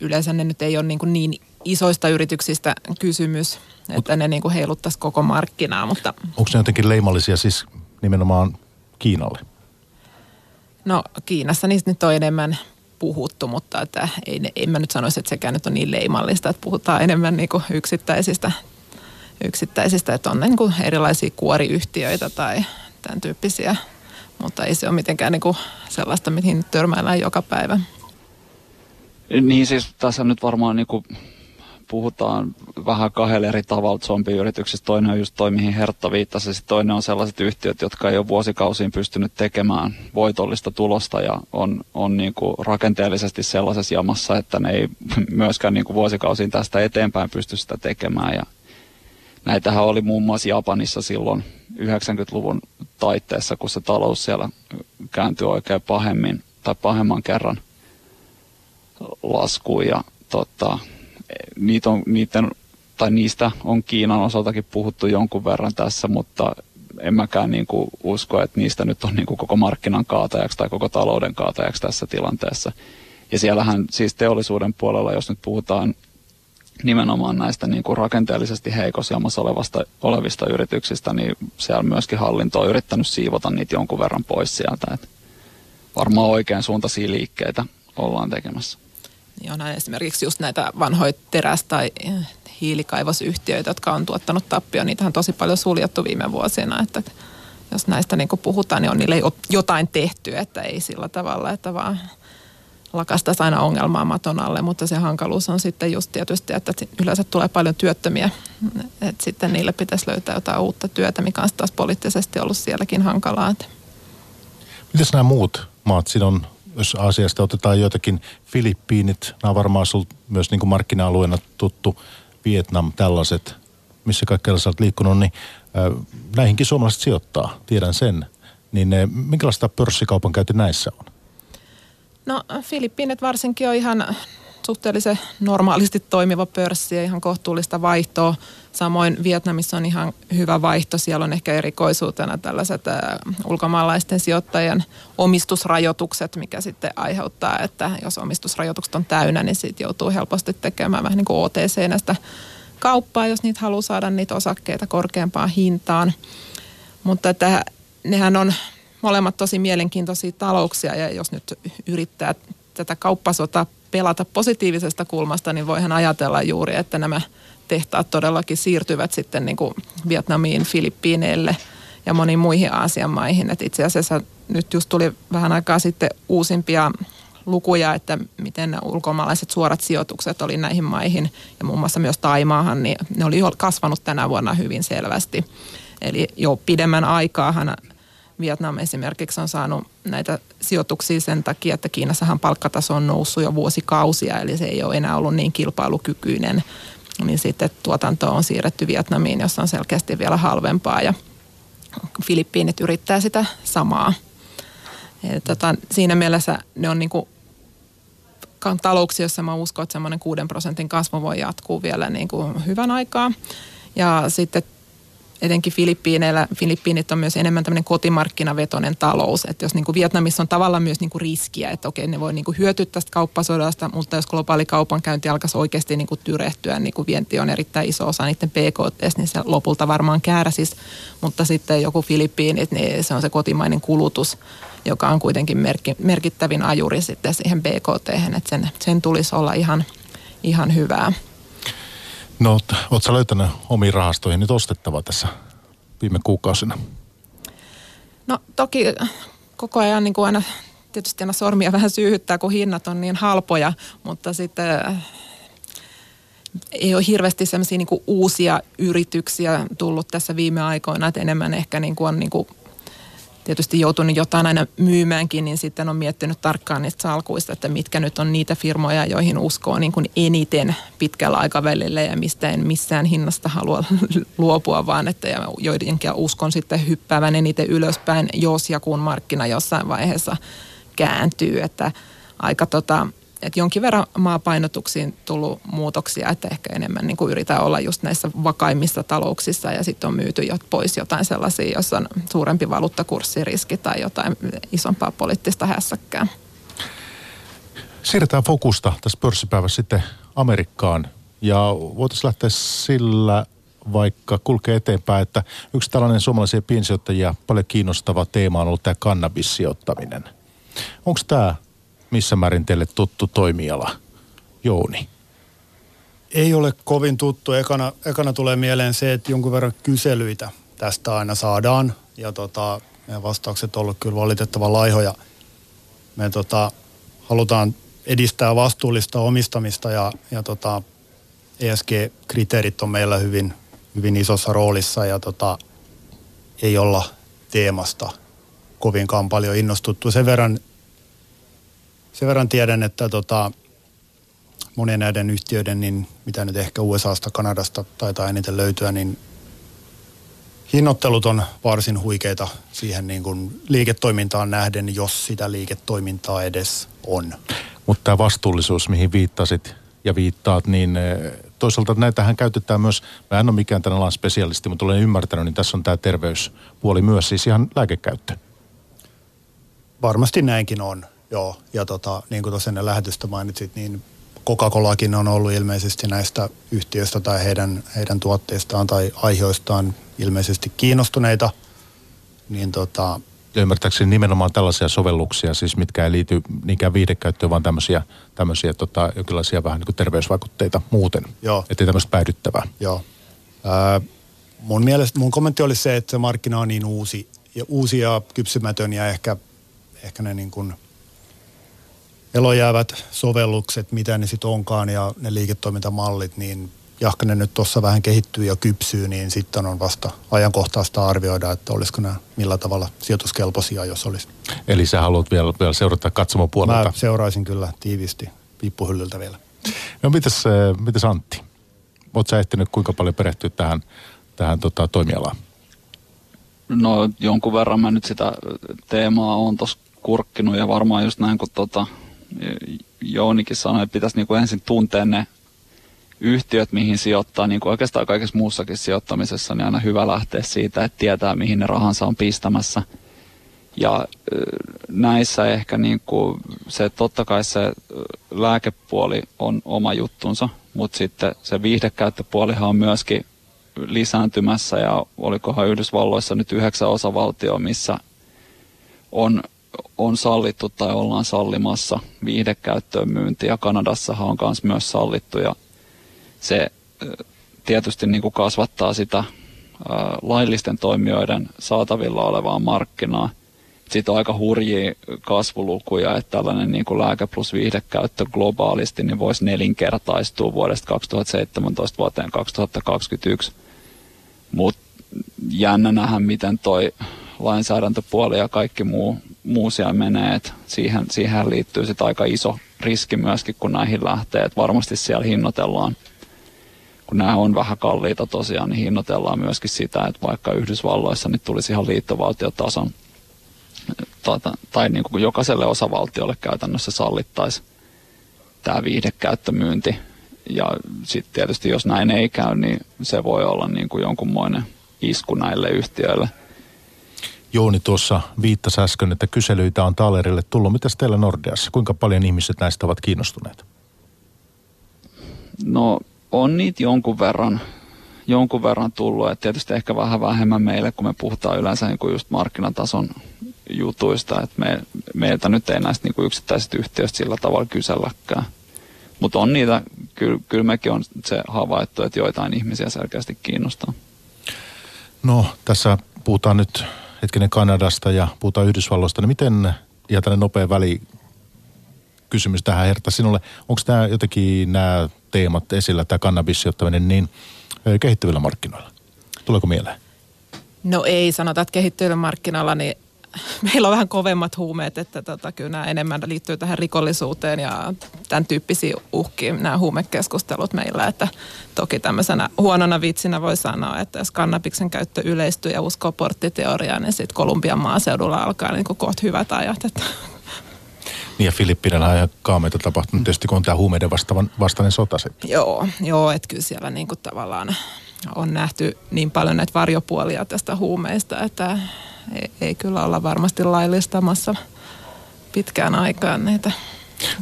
yleensä ne nyt ei ole niin isoista yrityksistä kysymys, että ne niin kuin heiluttaisi koko markkinaa. Mutta onko ne jotenkin leimallisia siis nimenomaan Kiinalle? No Kiinassa niistä nyt on enemmän puhuttu, mutta että en mä nyt sanoisi, että sekään nyt on niin leimallista, että puhutaan enemmän niin kuin yksittäisistä, että on niin kuin erilaisia kuoriyhtiöitä tai tämän tyyppisiä, mutta ei se ole mitenkään niin kuin sellaista, mihin törmäillään joka päivä. Niin siis tässä nyt varmaan niin kuin puhutaan vähän kahdella eri tavalla zombiyrityksistä. Toinen on just toi, mihin Hertta viittasi. Sitten toinen on sellaiset yhtiöt, jotka ei ole vuosikausiin pystynyt tekemään voitollista tulosta ja on niin kuin rakenteellisesti sellaisessa jamassa, että ne ei myöskään niin kuin vuosikausiin tästä eteenpäin pysty sitä tekemään. Ja näitähän oli muun muassa Japanissa silloin 90-luvun taitteessa, kun se talous siellä kääntyi oikein pahemmin tai pahemman kerran laskuun ja niistä on Kiinan osaltakin puhuttu jonkun verran tässä, mutta en mäkään niinku usko, että niistä nyt on niinku koko markkinan kaatajaksi tai koko talouden kaatajaksi tässä tilanteessa. Ja siellähän siis teollisuuden puolella, jos nyt puhutaan nimenomaan näistä niinku rakenteellisesti heikossa jamassa olevista yrityksistä, niin siellä myöskin hallinto on yrittänyt siivota niitä jonkun verran pois sieltä. Et varmaan oikean suuntaisia liikkeitä ollaan tekemässä. Niin onhan esimerkiksi just näitä vanhoja teräs- tai hiilikaivosyhtiöitä, jotka on tuottanut tappio. Niitähän on tosi paljon suljettu viime vuosina, että jos näistä niin kuin puhutaan, niin on niille jotain tehty, että ei sillä tavalla, että vaan lakastaisi aina ongelmaa maton alle, mutta se hankaluus on sitten just tietysti, että yleensä tulee paljon työttömiä, että sitten niille pitäisi löytää jotain uutta työtä, mikä on taas poliittisesti ollut sielläkin hankalaa. Mitäs nämä muut maat siinä on? Jos asiasta otetaan joitakin Filippiinit, nämä on varmaan myös niin kuin markkina-alueena tuttu, Vietnam, tällaiset, missä kaikkialla sä olet liikkunut, niin näihinkin suomalaiset sijoittaa, tiedän sen. Niin minkälaista pörssikaupan käynti näissä on? No Filippiinit varsinkin on ihan suhteellisen normaalisti toimiva pörssi ja ihan kohtuullista vaihtoa. Samoin Vietnamissa on ihan hyvä vaihto. Siellä on ehkä erikoisuutena tällaiset ulkomaalaisten sijoittajien omistusrajoitukset, mikä sitten aiheuttaa, että jos omistusrajoitukset on täynnä, niin siitä joutuu helposti tekemään vähän niin kuin OTC-nästä kauppaa, jos niitä haluaa saada niitä osakkeita korkeampaan hintaan. Mutta että nehän on molemmat tosi mielenkiintoisia talouksia ja jos nyt yrittää tätä kauppasotaa pelata positiivisesta kulmasta, niin voihan ajatella juuri, että nämä tehtaat todellakin siirtyvät sitten niin kuin Vietnamiin, Filippiineille ja moniin muihin Aasian maihin. Et itse asiassa nyt just tuli vähän aikaa sitten uusimpia lukuja, että miten ulkomaalaiset suorat sijoitukset oli näihin maihin ja muun muassa myös Taimaahan, niin ne oli kasvanut tänä vuonna hyvin selvästi. Eli jo pidemmän aikaahan Vietnam esimerkiksi on saanut näitä sijoituksia sen takia, että Kiinassahan palkkataso on noussut jo vuosikausia, eli se ei ole enää ollut niin kilpailukykyinen. Niin sitten tuotanto on siirretty Vietnamiin, jossa on selkeästi vielä halvempaa ja Filippiinit yrittää sitä samaa. Ja siinä mielessä ne on niin kuin talouksia, jossa mä uskon, että semmoinen 6% kasvu voi jatkuu vielä niin kuin hyvän aikaa ja sitten etenkin Filippiinit on myös enemmän tämmöinen kotimarkkinavetoinen talous, että jos niin kuin Vietnamissa on tavallaan myös niin kuin riskiä, että okei ne voi niin kuin hyötyä tästä kauppasodasta, mutta jos globaali kaupankäynti alkaisi oikeasti niin kuin tyrehtyä, niin kuin vienti on erittäin iso osa niiden PKT, niin se lopulta varmaan kärsisi, mutta sitten joku Filippiinit, niin se on se kotimainen kulutus, joka on kuitenkin merkittävin ajuri sitten siihen BKT:hen, että sen tulisi olla ihan hyvää. No, ootko sä löytänyt omiin rahastoihin nyt ostettavaa tässä viime kuukausina? No toki koko ajan niin kuin aina tietysti aina sormia vähän syyhyttää, kun hinnat on niin halpoja, mutta sitten ei ole hirveästi sellaisia niin kuin uusia yrityksiä tullut tässä viime aikoina, että enemmän ehkä niin kuin on niin kuin tietysti joutunut jotain aina myymäänkin, niin sitten on miettinyt tarkkaan niistä salkuista, että mitkä nyt on niitä firmoja, joihin uskoo niin kuin eniten pitkällä aikavälillä ja mistä en missään hinnasta halua luopua, vaan että joidenkin uskon sitten hyppäävän eniten ylöspäin, jos ja kun markkina jossain vaiheessa kääntyy. Että aika että jonkin verran maapainotuksiin tullut muutoksia, että ehkä enemmän niin kuin yritän olla just näissä vakaimmissa talouksissa ja sitten on myyty pois jotain sellaisia, jossa on suurempi valuuttakurssiriski tai jotain isompaa poliittista hässäkkää. Siirretään fokusta tässä pörssipäivässä sitten Amerikkaan. Ja voitaisiin lähteä sillä vaikka kulkee eteenpäin, että yksi tällainen suomalaisia piensijoittajia paljon kiinnostava teema on ollut tämä kannabissijoittaminen. Onko tämä missä määrin teille tuttu toimiala, Jouni? Ei ole kovin tuttu. Ekana tulee mieleen se, että jonkun verran kyselyitä tästä aina saadaan. Ja meidän vastaukset on ollut kyllä valitettavan laihoja. Me halutaan edistää vastuullista omistamista ja ESG-kriteerit on meillä hyvin, hyvin isossa roolissa ja ei olla teemasta kovinkaan paljon innostuttu. Sen verran tiedän, että monien näiden yhtiöiden, niin mitä nyt ehkä USAsta, Kanadasta taitaa eniten löytyä, niin hinnoittelut on varsin huikeita siihen niin kuin liiketoimintaan nähden, jos sitä liiketoimintaa edes on. Mutta tämä vastuullisuus, mihin viittasit ja viittaat, niin toisaalta näitähän käytetään myös, mä en ole mikään tämän alan spesialisti, mutta olen ymmärtänyt, niin tässä on tämä terveyspuoli myös, siis ihan lääkekäyttö. Varmasti näinkin on, joo. Ja niin kuin tuossa ennen lähetystä mainitsit, niin Coca-Colakin on ollut ilmeisesti näistä yhtiöistä tai heidän tuotteistaan tai aiheistaan ilmeisesti kiinnostuneita. Niin ymmärtääkseni nimenomaan tällaisia sovelluksia, siis mitkä ei liity niinkään viihdekäyttöön, vaan tämmöisiä jonkinlaisia vähän niin kuin terveysvaikutteita muuten. Joo. Ettei tämmöistä päihdyttävää. Joo. Mun kommentti oli se, että se markkina on niin uusi ja kypsymätön ja ehkä ne niin kuin elojäävät sovellukset, mitä ne sitten onkaan ja ne liiketoimintamallit, niin jahka ne nyt tuossa vähän kehittyy ja kypsyy, niin sitten on vasta ajankohtaista arvioida, että olisiko nämä millä tavalla sijoituskelpoisia, jos olisi. Eli sä haluat vielä seurata katsomon puolelta? Mä seuraisin kyllä tiiviisti piippuhyllyltä vielä. No mitäs Antti? Oot sä ehtinyt kuinka paljon perehtyä tähän toimialaan? No jonkun verran mä nyt sitä teemaa on tuossa kurkkinut ja varmaan just näin kun Jounikin sanoi, että pitäisi niinku ensin tuntea ne yhtiöt, mihin sijoittaa, niin kuin oikeastaan kaikessa muussakin sijoittamisessa, niin aina hyvä lähteä siitä, että tietää, mihin ne rahansa on pistämässä. Ja näissä ehkä niin kuin se, totta kai se lääkepuoli on oma juttunsa, mutta sitten se viihdekäyttöpuolihan on myöskin lisääntymässä ja olikohan Yhdysvalloissa nyt 9 osavaltioa, missä on sallittu tai ollaan sallimassa viihdekäyttöön myynti ja Kanadassahan on myös sallittu ja se tietysti niin kuin kasvattaa sitä laillisten toimijoiden saatavilla olevaa markkinaa. Siitä on aika hurjia kasvulukuja, että tällainen niin kuin lääke plus viihdekäyttö globaalisti niin voisi 4-kertaistua vuodesta 2017 vuoteen 2021. Mutta jännä nähdä, miten toi lainsäädäntöpuoli ja kaikki muu siellä menee. Et siihen liittyy sit aika iso riski myöskin, kun näihin lähtee. Et varmasti siellä hinnoitellaan, kun nämä on vähän kalliita tosiaan, niin hinnoitellaan myöskin sitä, että vaikka Yhdysvalloissa niin tulisi ihan liittovaltiotason tai niin kuin jokaiselle osavaltiolle käytännössä sallittaisi tämä viihdekäyttömyynti. Ja sitten tietysti jos näin ei käy, niin se voi olla niin kuin jonkunmoinen isku näille yhtiöille. Jouni tuossa viittasi äsken, että kyselyitä on Talerille tullut. Mitäs teillä Nordeassa? Kuinka paljon ihmiset näistä ovat kiinnostuneet? No on niitä jonkun verran tullut. Et tietysti ehkä vähän vähemmän meille, kun me puhutaan yleensä niin kuin just markkinatason jutuista. Et meiltä nyt ei näistä niin kuin yksittäisistä yhtiöistä sillä tavalla kyselläkään. Mutta on niitä, kyllä mekin on se havaittu, että joitain ihmisiä selkeästi kiinnostaa. No tässä puhutaan nyt hetkinen Kanadasta ja puhutaan Yhdysvalloista, niin miten, ja tällainen nopea välikysymys tähän Hertta sinulle, onko nämä jotenkin nämä teemat esillä, tämä kannabissijoittaminen, niin kehittyvillä markkinoilla? Tuleeko mieleen? No ei sanota, että kehittyvillä markkinoilla, niin meillä on vähän kovemmat huumeet, että kyllä nämä enemmän liittyy tähän rikollisuuteen ja tämän tyyppisiin uhkiin nämä huumekeskustelut meillä, että toki tämmöisenä huonona vitsinä voi sanoa, että jos kannabiksen käyttö yleistyy ja uskoo porttiteoriaan, niin sitten Kolumbian maaseudulla alkaa niin kohta hyvät ajat. Että. Niin ja Filippinenhän on ihan kaameita tapahtunut tietysti, kun on tämä huumeiden vastainen sota sitten. Joo, että kyllä siellä niin kuin tavallaan on nähty niin paljon näitä varjopuolia tästä huumeista, että ei kyllä olla varmasti laillistamassa pitkään aikaan niitä.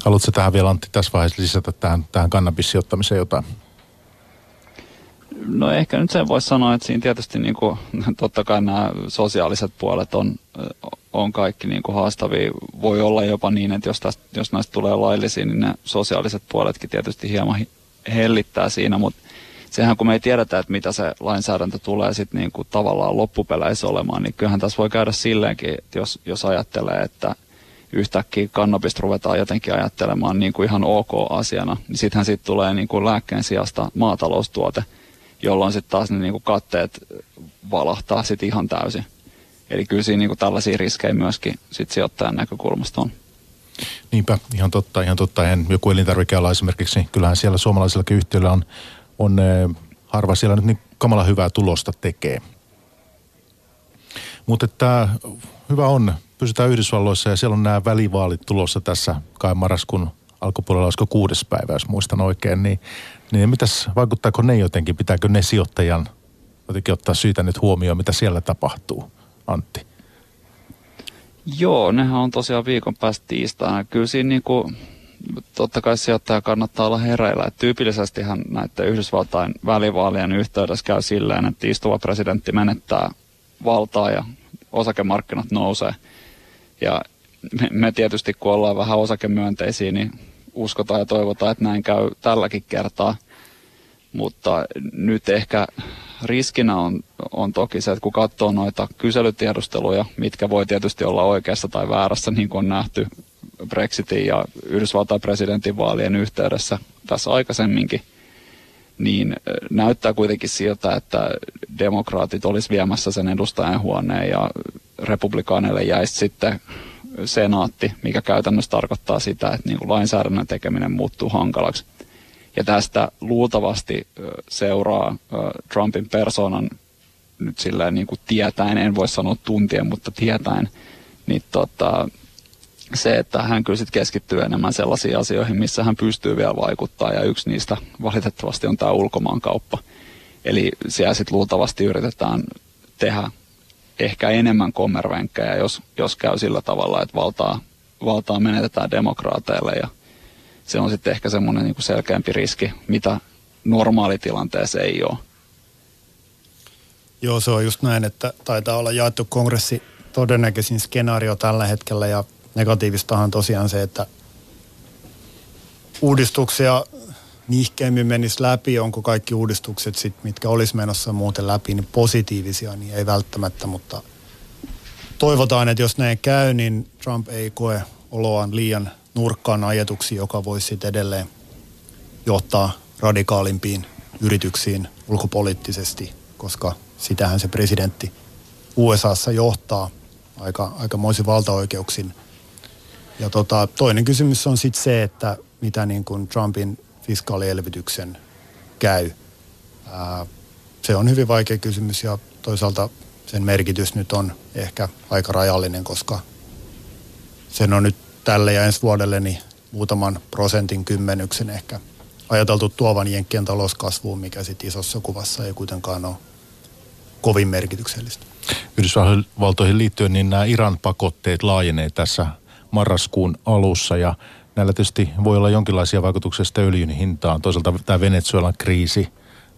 Haluatko tähän vielä Antti tässä vaiheessa lisätä tähän kannabissijoittamiseen jotain? No ehkä nyt sen voisi sanoa, että siinä tietysti niin kuin, totta kai nämä sosiaaliset puolet on kaikki niin kuin haastavia. Voi olla jopa niin, että jos näistä tulee laillisia, niin ne sosiaaliset puoletkin tietysti hieman hellittää siinä, mutta sehän kun me ei tiedetä, että mitä se lainsäädäntö tulee sitten niin kuin tavallaan loppupeleissä olemaan, niin kyllähän tässä voi käydä silleenkin, että jos ajattelee, että yhtäkkiä kannabista ruvetaan jotenkin ajattelemaan niin kuin ihan ok asiana, niin sittenhän siitä tulee niin kuin lääkkeen sijasta maataloustuote, jolloin sitten taas ne niin kuin katteet valahtaa sitten ihan täysin. Eli kyllä siinä niin kuin tällaisia riskejä myöskin sitten sijoittajan näkökulmasta on. Niinpä, ihan totta, ihan totta. En joku elintarvikeala esimerkiksi, niin kyllähän siellä suomalaisillakin yhtiöillä on harva siellä nyt niin kamala hyvää tulosta tekee. Mutta että hyvä on, pysytään Yhdysvalloissa ja siellä on nämä välivaalit tulossa tässä kai marraskuun alkupuolella, olisiko 6. päivä, jos muistan oikein, niin mitäs, vaikuttaako ne jotenkin, pitääkö ne sijoittajan jotenkin ottaa syytä nyt huomioon, mitä siellä tapahtuu, Antti? Joo, nehän on tosiaan viikon päästä tiistaina. Kyllä siinä niinku, totta kai sijoittaja kannattaa olla hereillä. Et tyypillisestihän näiden Yhdysvaltain välivaalien yhteydessä käy silleen, että istuva presidentti menettää valtaa ja osakemarkkinat nousee. Ja me tietysti, kun ollaan vähän osakemyönteisiä, niin uskotaan ja toivotaan, että näin käy tälläkin kertaa. Mutta nyt ehkä riskinä on toki se, että kun katsoo noita kyselytiedusteluja, mitkä voi tietysti olla oikeassa tai väärässä, niin kuin on nähty Brexitin ja Yhdysvaltain presidentinvaalien yhteydessä tässä aikaisemminkin, niin näyttää kuitenkin siltä, että demokraatit olisi viemässä sen edustajanhuoneen ja republikaaneille jäisi sitten senaatti, mikä käytännössä tarkoittaa sitä, että niin kuin lainsäädännön tekeminen muuttuu hankalaksi. Ja tästä luultavasti seuraa Trumpin persoonan nyt silleen niin kuin tietäen, en voi sanoa tuntien, mutta tietäen, niin se, että hän kyllä sitten keskittyy enemmän sellaisiin asioihin, missä hän pystyy vielä vaikuttaa, ja yksi niistä valitettavasti on tämä ulkomaankauppa. Eli siellä sitten luultavasti yritetään tehdä ehkä enemmän kommervenkkejä, jos käy sillä tavalla, että valtaa menetetään demokraateille, ja se on sitten ehkä semmoinen niin kuin selkeämpi riski, mitä normaalitilanteessa ei ole. Joo, se on just näin, että taitaa olla jaettu kongressi todennäköisin skenaario tällä hetkellä, ja negatiivistahan tosiaan se, että uudistuksia nihkeämmin menisi läpi, onko kaikki uudistukset sit, mitkä olisi menossa muuten läpi, niin positiivisia, niin ei välttämättä, mutta toivotaan, että jos näin käy, niin Trump ei koe oloaan liian nurkkaan ajetuksi, joka voisi sitten edelleen johtaa radikaalimpiin yrityksiin ulkopoliittisesti, koska sitähän se presidentti USAssa johtaa aikamoisin valtaoikeuksin. Ja toinen kysymys on sitten se, että mitä niin kuin Trumpin fiskaalielvytyksen käy. Se on hyvin vaikea kysymys ja toisaalta sen merkitys nyt on ehkä aika rajallinen, koska sen on nyt tälle ja ensi vuodelle niin muutaman prosentin kymmenyksen ehkä ajateltu tuovan jenkkien talouskasvuun, mikä sitten isossa kuvassa ei kuitenkaan ole kovin merkityksellistä. Yhdysvaltoihin liittyen niin nämä Iran-pakotteet laajenee tässä marraskuun alussa ja näillä tietysti voi olla jonkinlaisia vaikutuksia sitä öljyn hintaan. Toisaalta tämä Venezuelan kriisi,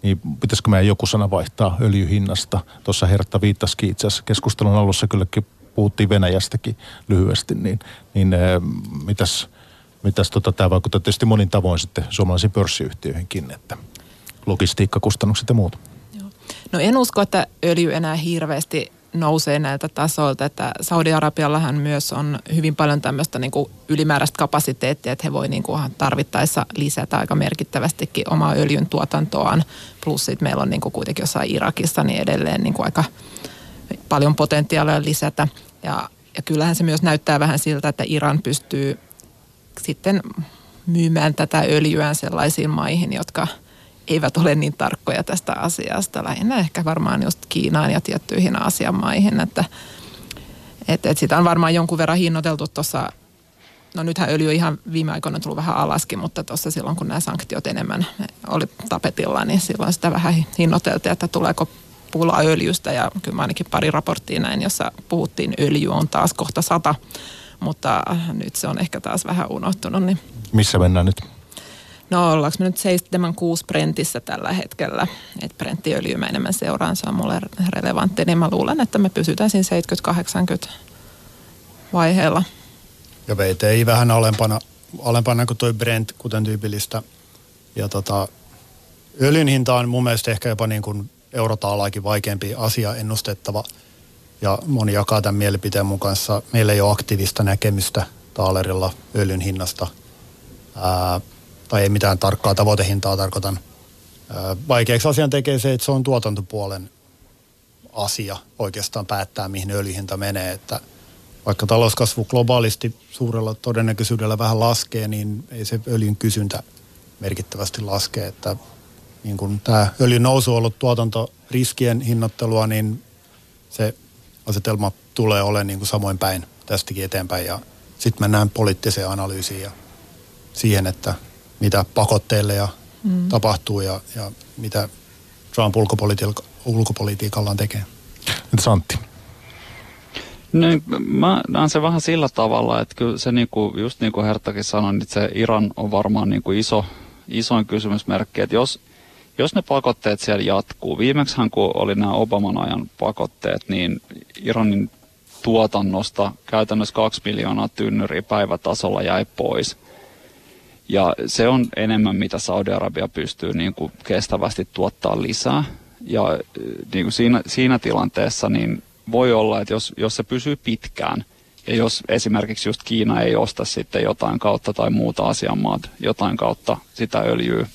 niin pitäisikö meidän joku sana vaihtaa öljyhinnasta? Tuossa Hertta viittasikin itse asiassa keskustelun alussa kylläkin. Puhuttiin Venäjästäkin lyhyesti, mitäs tämä vaikuttaa tietysti monin tavoin sitten suomalaisiin pörssiyhtiöihinkin, että logistiikkakustannukset ja muut. Joo. No en usko, että öljy enää hirveästi nousee näiltä tasoilta, että Saudi-Arabiallahan myös on hyvin paljon tämmöistä niin kuin ylimääräistä kapasiteettia, että he voi niin kuin tarvittaessa lisätä aika merkittävästikin omaa öljyn tuotantoaan, plus sitten meillä on niin kuin kuitenkin jossain Irakissa niin edelleen niin kuin aika paljon potentiaalia lisätä ja kyllähän se myös näyttää vähän siltä, että Iran pystyy sitten myymään tätä öljyään sellaisiin maihin, jotka eivät ole niin tarkkoja tästä asiasta. Lähinnä ehkä varmaan just Kiinaan ja tiettyihin Aasian maihin, että sitä on varmaan jonkun verran hinnoiteltu tuossa, no nythän öljy ihan viime aikoina on tullut vähän alaskin, mutta tuossa silloin kun nämä sanktiot enemmän oli tapetilla, niin silloin sitä vähän hinnoiteltiin, että tuleeko pulaa öljystä ja kyllä mä ainakin pari raporttia näin, jossa puhuttiin öljy on taas kohta 100, mutta nyt se on ehkä taas vähän unohtunut. Niin. Missä mennään nyt? No ollaanko me nyt 7.6 Brentissä tällä hetkellä, että Brenttiöljyä mä enemmän seuraan, se on mulle relevantti, niin mä luulen, että me pysytään siinä 70-80 vaiheella. Ja VTI vähän alempana kuin toi Brent, kuten tyypillistä. Ja öljyn hinta on mun mielestä ehkä jopa niin kuin eurotaalaakin vaikeampi asia ennustettava. Ja moni jakaa tämän mielipiteen mun kanssa. Meillä ei ole aktiivista näkemystä taalerilla öljyn hinnasta. Tai ei mitään tarkkaa tavoitehintaa tarkoitan. Vaikeaksi asian tekee se, että se on tuotantopuolen asia oikeastaan päättää, mihin öljyhinta menee. Että vaikka talouskasvu globaalisti suurella todennäköisyydellä vähän laskee, niin ei se öljyn kysyntä merkittävästi laskee. Että niin kun tämä öljyn nousu on ollut tuotantoriskien hinnoittelua, niin se asetelma tulee olemaan niin kuin samoin päin tästäkin eteenpäin. Ja sitten mennään poliittiseen analyysiin ja siihen, että mitä pakotteille ja tapahtuu ja mitä Trump ulkopolitiikallaan tekee. Nyt Santti. No, mä näen se vähän sillä tavalla, että kyllä se niinku, just niin kuin Herttakin sanoi, niin se Iran on varmaan niinku isoin kysymysmerkki, että jos ne pakotteet siellä jatkuu, viimeksihan kun oli nämä Obaman ajan pakotteet, niin Iranin tuotannosta käytännössä 2 miljoonaa tynnyriä päivätasolla jäi pois. Ja se on enemmän, mitä Saudi-Arabia pystyy niin kuin kestävästi tuottaa lisää. Ja niin kuin siinä tilanteessa niin voi olla, että jos se pysyy pitkään, ja jos esimerkiksi just Kiina ei osta sitten jotain kautta tai muuta asianmaat jotain kautta sitä öljyä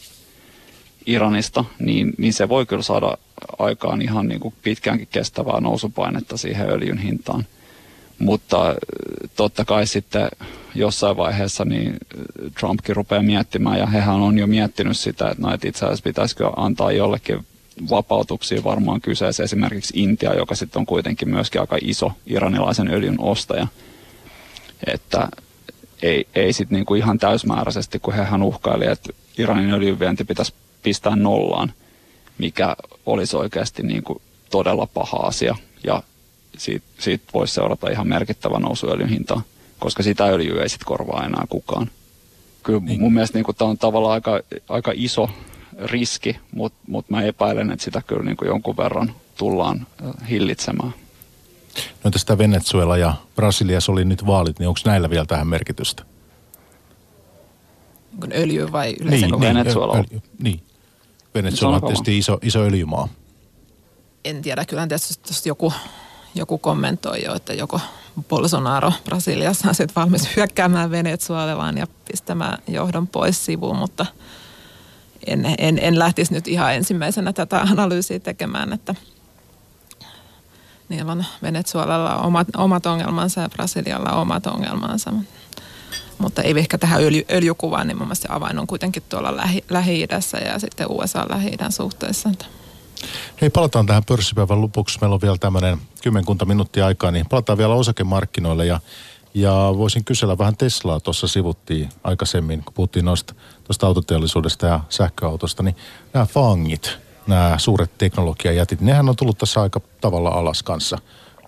Iranista, niin se voi kyllä saada aikaan ihan niin kuin pitkäänkin kestävää nousupainetta siihen öljyn hintaan. Mutta totta kai sitten jossain vaiheessa niin Trumpkin rupeaa miettimään, ja hehän on jo miettinyt sitä, että no, et itse asiassa pitäisikö antaa jollekin vapautuksia varmaan kyseessä esimerkiksi Intia, joka sitten on kuitenkin myöskin aika iso iranilaisen öljyn ostaja. Että ei sitten niinku ihan täysmääräisesti, kun hehän uhkaili, että Iranin öljyvienti pitäisi pistää nollaan, mikä olisi oikeasti niinku todella paha asia. Ja siitä voisi seurata ihan merkittävä nousu öljyn hintaa, koska sitä öljyä ei sitten korvaa enää kukaan. Kyllä mun mielestä niinku tämä on tavallaan aika iso riski, mutta mä epäilen, että sitä kyllä niin kuin jonkun verran tullaan hillitsemään. No tästä Venezuela ja Brasiliassa oli nyt vaalit, niin onko näillä vielä tähän merkitystä? Öljy vai yleensä niin, Venezuela? Niin, Venezuela on tietysti iso öljymaa. En tiedä, kyllähän tietysti joku kommentoi jo, että joko Bolsonaro Brasiliassa on sitten valmis hyökkäämään Venezuelaan ja pistämään johdon pois sivuun, mutta en lähtisi nyt ihan ensimmäisenä tätä analyysiä tekemään, että niillä on Venezuelalla omat ongelmansa ja Brasilialla omat ongelmansa. Mutta ei ehkä tähän öljykuvaan, niin mun mielestä se avain on kuitenkin tuolla Lähi-idässä ja sitten USA Lähi-idän suhteessa. Hei, palataan tähän pörssipäivän lopuksi. Meillä on vielä tämmöinen 10 minuuttia aikaa, niin palataan vielä osakemarkkinoille ja voisin kysellä vähän Teslaa, tuossa sivuttiin aikaisemmin, kun puhuttiin tuosta autoteollisuudesta ja sähköautosta, niin nämä fangit, nämä suuret teknologiajätit, nehän on tullut tässä aika tavalla alas kanssa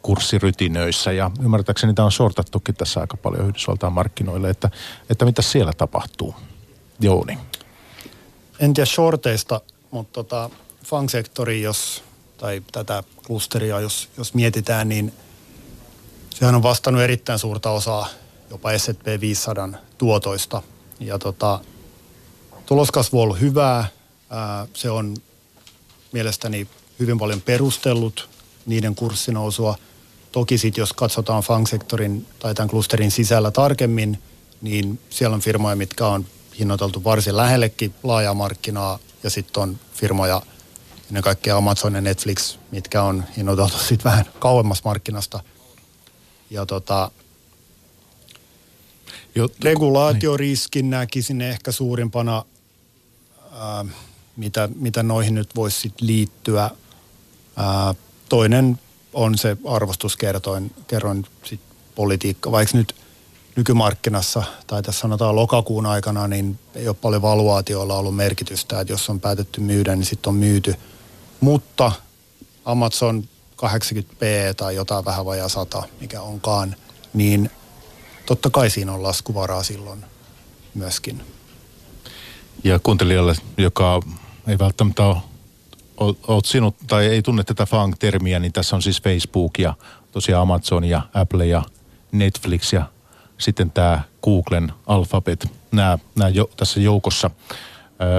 kurssirytinöissä ja ymmärtääkseni tämä on shortattukin tässä aika paljon Yhdysvaltain markkinoille, että mitä siellä tapahtuu, Jouni? En tiedä shorteista, mutta fang-sektori, tai tätä klusteria, jos mietitään, niin sehän on vastannut erittäin suurta osaa jopa S&P 500 tuotoista. Ja tuloskasvu on ollut hyvää. Se on mielestäni hyvin paljon perustellut niiden kurssinousua. Toki sitten jos katsotaan FANG-sektorin tai tämän klusterin sisällä tarkemmin, niin siellä on firmoja, mitkä on hinnoiteltu varsin lähellekin laajaa markkinaa. Ja sitten on firmoja, ennen kaikkea Amazon ja Netflix, mitkä on hinnoiteltu sitten vähän kauemmas markkinasta. Ja regulaatioriskin näkisin ehkä suurimpana, mitä noihin nyt voisi sit liittyä. Toinen on se arvostuskerroin sit politiikka. Vaikka nyt nykymarkkinassa, tai tässä sanotaan lokakuun aikana, niin ei ole paljon valuaatioilla ollut merkitystä. Että jos on päätetty myydä, niin sitten on myyty. Mutta Amazon 80p tai jotain vähän vajaa 100, mikä onkaan, niin totta kai siinä on laskuvaraa silloin myöskin. Ja kuuntelijalle, joka ei välttämättä ole sinut tai ei tunne tätä FANG-termiä, niin tässä on siis Facebook ja tosiaan Amazon ja Apple ja Netflix ja sitten tämä Googlen Alphabet. Nämä tässä joukossa.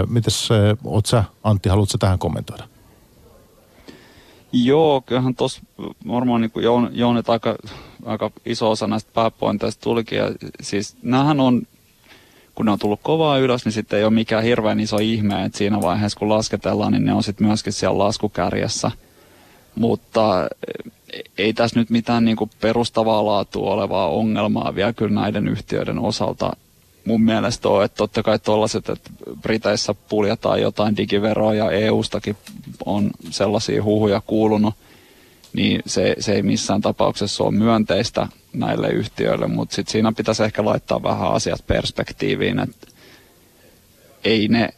Mites oot sä, Antti, haluatko tähän kommentoida? Joo, kyllähän tuossa varmaan niin Jounit aika iso osa näistä pääpointeista tulikin. Ja siis näähän on, kun ne on tullut kovaa ylös, niin sitten ei ole mikään hirveän iso ihme, että siinä vaiheessa kun lasketellaan, niin ne on sitten myöskin siellä laskukärjessä. Mutta ei tässä nyt mitään niin kuin perustavaa laatua olevaa ongelmaa vielä kyllä näiden yhtiöiden osalta mun mielestä on, että totta kai tollaiset, että Briteissä puljetaan jotain digiveroa ja EU-stakin on sellaisia huhuja kuulunut, niin se ei missään tapauksessa ole myönteistä näille yhtiöille, mutta sitten siinä pitäisi ehkä laittaa vähän asiat perspektiiviin, että ei ne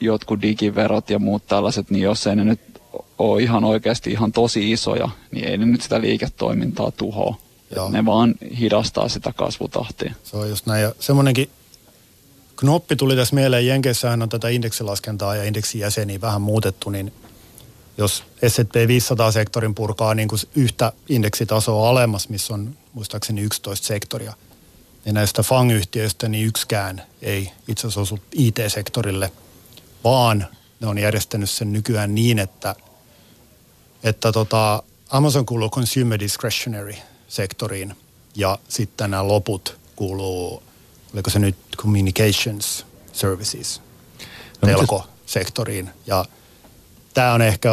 jotkut digiverot ja muut tällaiset, niin jos ei ne nyt ole ihan oikeasti ihan tosi isoja, niin ei ne nyt sitä liiketoimintaa tuhoa. Ne vaan hidastaa sitä kasvutahtia. Se on just näin. Ja semmoinenkin knoppi tuli tässä mieleen. Jenkeissähän on tätä indeksilaskentaa ja indeksijäseniä vähän muutettu, niin jos S&P 500-sektorin purkaa niin kuin yhtä indeksitasoa alemmas, missä on muistaakseni 11 sektoria, niin näistä FANG-yhtiöistä niin yksikään ei itse asiassa osu IT-sektorille, vaan ne on järjestänyt sen nykyään niin, että Amazon kuuluu consumer discretionary sektoriin ja sitten nämä loput kuuluu, oliko se nyt communications services, telkosektoriin. Ja tämä on ehkä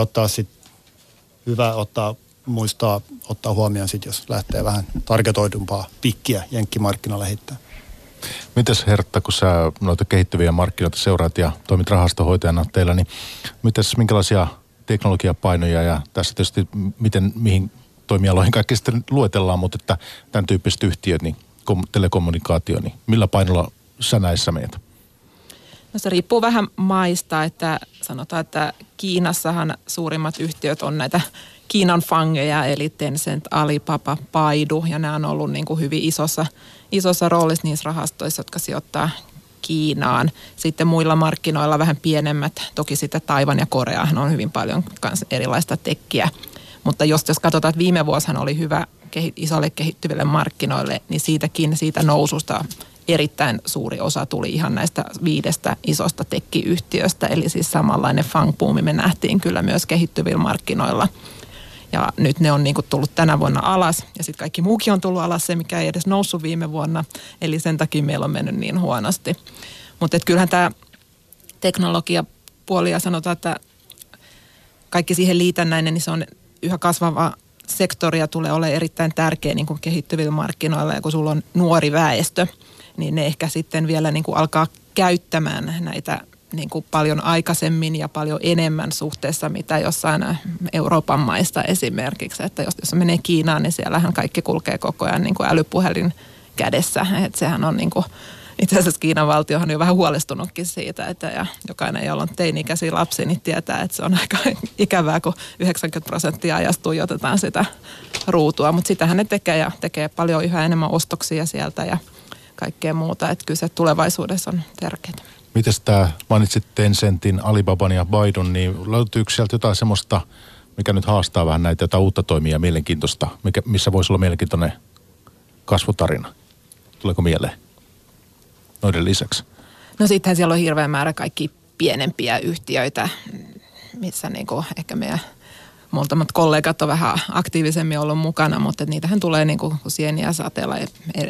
hyvä muistaa ottaa huomioon sitten, jos lähtee vähän targetoidumpaa pikkiä jenkkimarkkina lähittää. Mites Hertta, kun sä noita kehittyviä markkinoita seuraat ja toimit rahastohoitajana teillä, niin minkälaisia teknologiapainoja ja tässä tietysti mihin toimialoihin kaikki sitten luetellaan, mutta että tämän tyyppiset yhtiöt, niin telekommunikaatio, niin millä painolla sä näissä meet? No se riippuu vähän maista, että sanotaan, että Kiinassahan suurimmat yhtiöt on näitä Kiinan fangeja, eli Tencent, Alibaba, Baidu, ja nämä on ollut niin kuin hyvin isossa roolissa niissä rahastoissa, jotka sijoittaa Kiinaan. Sitten muilla markkinoilla vähän pienemmät, toki sitten Taiwan ja Koreahan on hyvin paljon myös erilaista tekkiä. Mutta jos katsotaan, että viime vuosihan oli hyvä isolle kehittyville markkinoille, niin siitä noususta erittäin suuri osa tuli ihan näistä 5 isosta tekkiyhtiöstä. Eli siis samanlainen FANG-buumi me nähtiin kyllä myös kehittyvillä markkinoilla. Ja nyt ne on niin kuin tullut tänä vuonna alas ja sitten kaikki muukin on tullut alas, se mikä ei edes noussut viime vuonna. Eli sen takia meillä on mennyt niin huonosti. Mutta kyllähän tämä teknologiapuoli ja sanotaan, että kaikki siihen liitännäinen, niin se on yhä kasvava sektori ja tulee olemaan erittäin tärkeä niin kuin kehittyvillä markkinoilla. Ja kun sulla on nuori väestö, niin ne ehkä sitten vielä niin kuin alkaa käyttämään näitä niin kuin paljon aikaisemmin ja paljon enemmän suhteessa, mitä jossain Euroopan maista esimerkiksi. Että jos menee Kiinaan, niin siellähän kaikki kulkee koko ajan niin kuin älypuhelin kädessä. Että sehän on niin kuin, itse asiassa Kiinan valtiohan on jo vähän huolestunutkin siitä, että ja jokainen, jolla on teini-ikäisiä lapsia, niin tietää, että se on aika ikävää, kun 90% ajasta tuijotetaan sitä ruutua. Mutta sitähän ne tekee paljon yhä enemmän ostoksia sieltä ja kaikkea muuta. Että kyllä se tulevaisuudessa on tärkeää. Mites tämä, mainitsit Tencentin, Alibaban ja Baidun, niin löytyykö sieltä jotain semmoista, mikä nyt haastaa vähän näitä jotain uutta toimia mielenkiintoista, missä voisi olla mielenkiintoinen kasvutarina? Tuleeko mieleen noiden lisäksi? No sittenhän siellä on hirveä määrä kaikki pienempiä yhtiöitä, missä niinku ehkä meidän muutamat kollegat on vähän aktiivisemmin ollut mukana, mutta niitähän tulee niinku sieniä sateella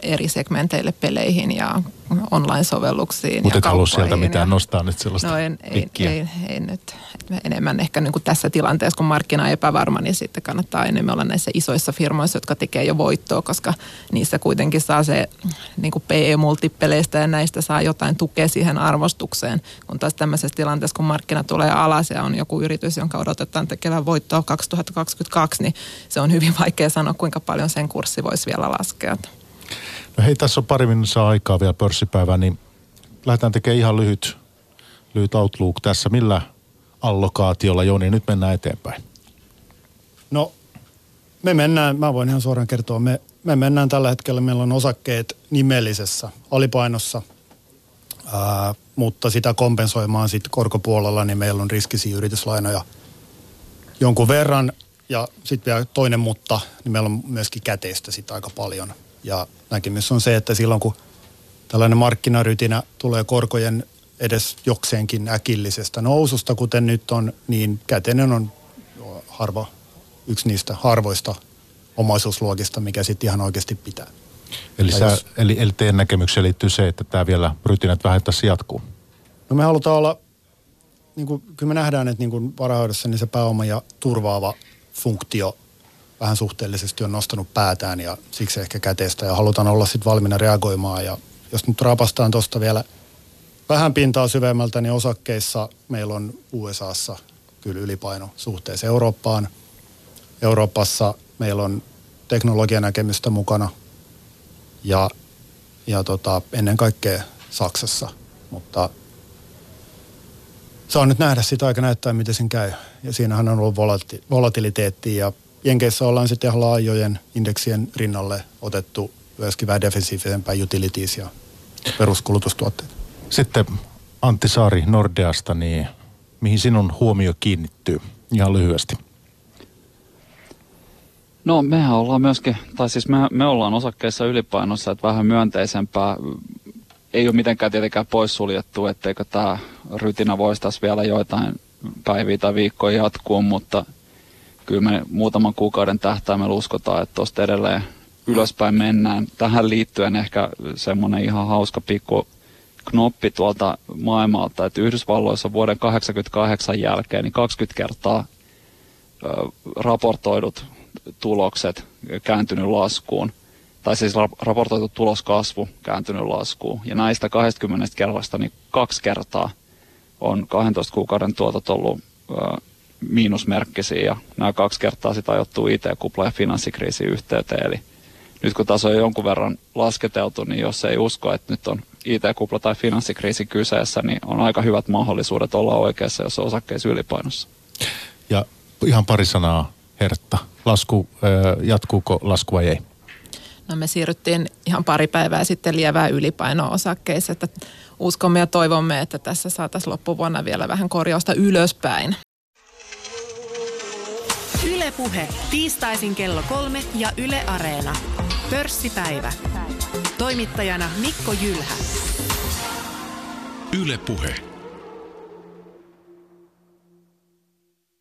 eri segmenteille, peleihin ja online-sovelluksiin. Mutta et halua sieltä mitään nostaa nyt sellaista pikkiä? No ei nyt. Enemmän ehkä niinku tässä tilanteessa, kun markkina on epävarma, niin sitten kannattaa enemmän olla näissä isoissa firmoissa, jotka tekee jo voittoa, koska niissä kuitenkin saa se niinku PE-multippeleistä ja näistä saa jotain tukea siihen arvostukseen. Kun taas tämmöisessä tilanteessa, kun markkina tulee alas ja on joku yritys, jonka odotetaan tekemään voittoa 2022, niin se on hyvin vaikea sanoa, kuinka paljon sen kurssi voisi vielä laskea. No hei, tässä on pari minuuttia aikaa vielä pörssipäivää, niin lähdetään tekemään ihan lyhyt outlook tässä. Millä allokaatiolla, Jouni, nyt mennään eteenpäin? No, mä voin ihan suoraan kertoa, me mennään tällä hetkellä, meillä on osakkeet nimellisessä alipainossa. Mutta sitä kompensoimaan sitten korkopuolella, niin meillä on riskisiä yrityslainoja jonkun verran. Ja sitten vielä toinen mutta, niin meillä on myöskin käteistä sitten aika paljon. Ja näkemys on se, että silloin kun tällainen markkinarytinä tulee korkojen edes jokseenkin äkillisestä noususta, kuten nyt on, niin käteinen on yksi niistä harvoista omaisuusluokista, mikä sitten ihan oikeasti pitää. Eli teidän näkemykseen liittyy se, että tämä vielä rytinät vähentäisi jatkuu? No me halutaan olla, niin kuin, kyllä me nähdään, että niin kuin varainhoidossa niin se pääoma ja turvaava funktio vähän suhteellisesti on nostanut päätään ja siksi ehkä käteistä ja halutaan olla sitten valmiina reagoimaan. Ja jos nyt rapastaan tuosta vielä vähän pintaa syvemmältä, niin osakkeissa meillä on USAssa kyllä ylipaino suhteessa Eurooppaan. Euroopassa meillä on teknologianäkemystä mukana ja ennen kaikkea Saksassa, mutta saa nyt nähdä sitä aika näyttää, miten sen käy. Ja siinähän on ollut volatiliteettia ja Jenkeissä ollaan sitten ihan laajojen indeksien rinnalle otettu myöskin vähän defensiivisempää utilities ja peruskulutustuotteita. Sitten Antti Saari Nordeasta, niin mihin sinun huomio kiinnittyy ihan lyhyesti? No mehän ollaan myöskin, tai siis me ollaan osakkeissa ylipainossa, että vähän myönteisempää. Ei ole mitenkään tietenkään poissuljettu, etteikö tämä rytinä voisi tässä vielä joitain päiviä tai viikkoja jatkuu, mutta kyllä me muutaman kuukauden tähtäimellä uskotaan, että tuosta edelleen ylöspäin mennään. Tähän liittyen ehkä semmoinen ihan hauska pikku knoppi tuolta maailmalta, että Yhdysvalloissa vuoden 1988 jälkeen niin 20 kertaa raportoidut tulokset kääntynyt laskuun, tai siis raportoitu tuloskasvu kääntynyt laskuun, ja näistä 20 kerrasta niin 2 kertaa on 12 kuukauden tuotot ollut miinusmerkkisiä, ja nämä 2 kertaa sitä ajoittuu IT-kupla- ja finanssikriisin yhteyteen, eli nyt kun taso on jonkun verran lasketeltu, niin jos ei usko, että nyt on IT-kupla tai finanssikriisi kyseessä, niin on aika hyvät mahdollisuudet olla oikeassa, jos on osakkeissa ylipainossa. Ja ihan pari sanaa, Hertta. Jatkuuko lasku vai ei? No me siirryttiin ihan pari päivää sitten lievään ylipainoon osakkeissa, että uskomme ja toivomme, että tässä saataisiin loppuvuonna vielä vähän korjausta ylöspäin. Yle Puhe. Tiistaisin kello 3 ja Yle Areena. Pörssipäivä. Toimittajana Mikko Jylhä. Yle Puhe.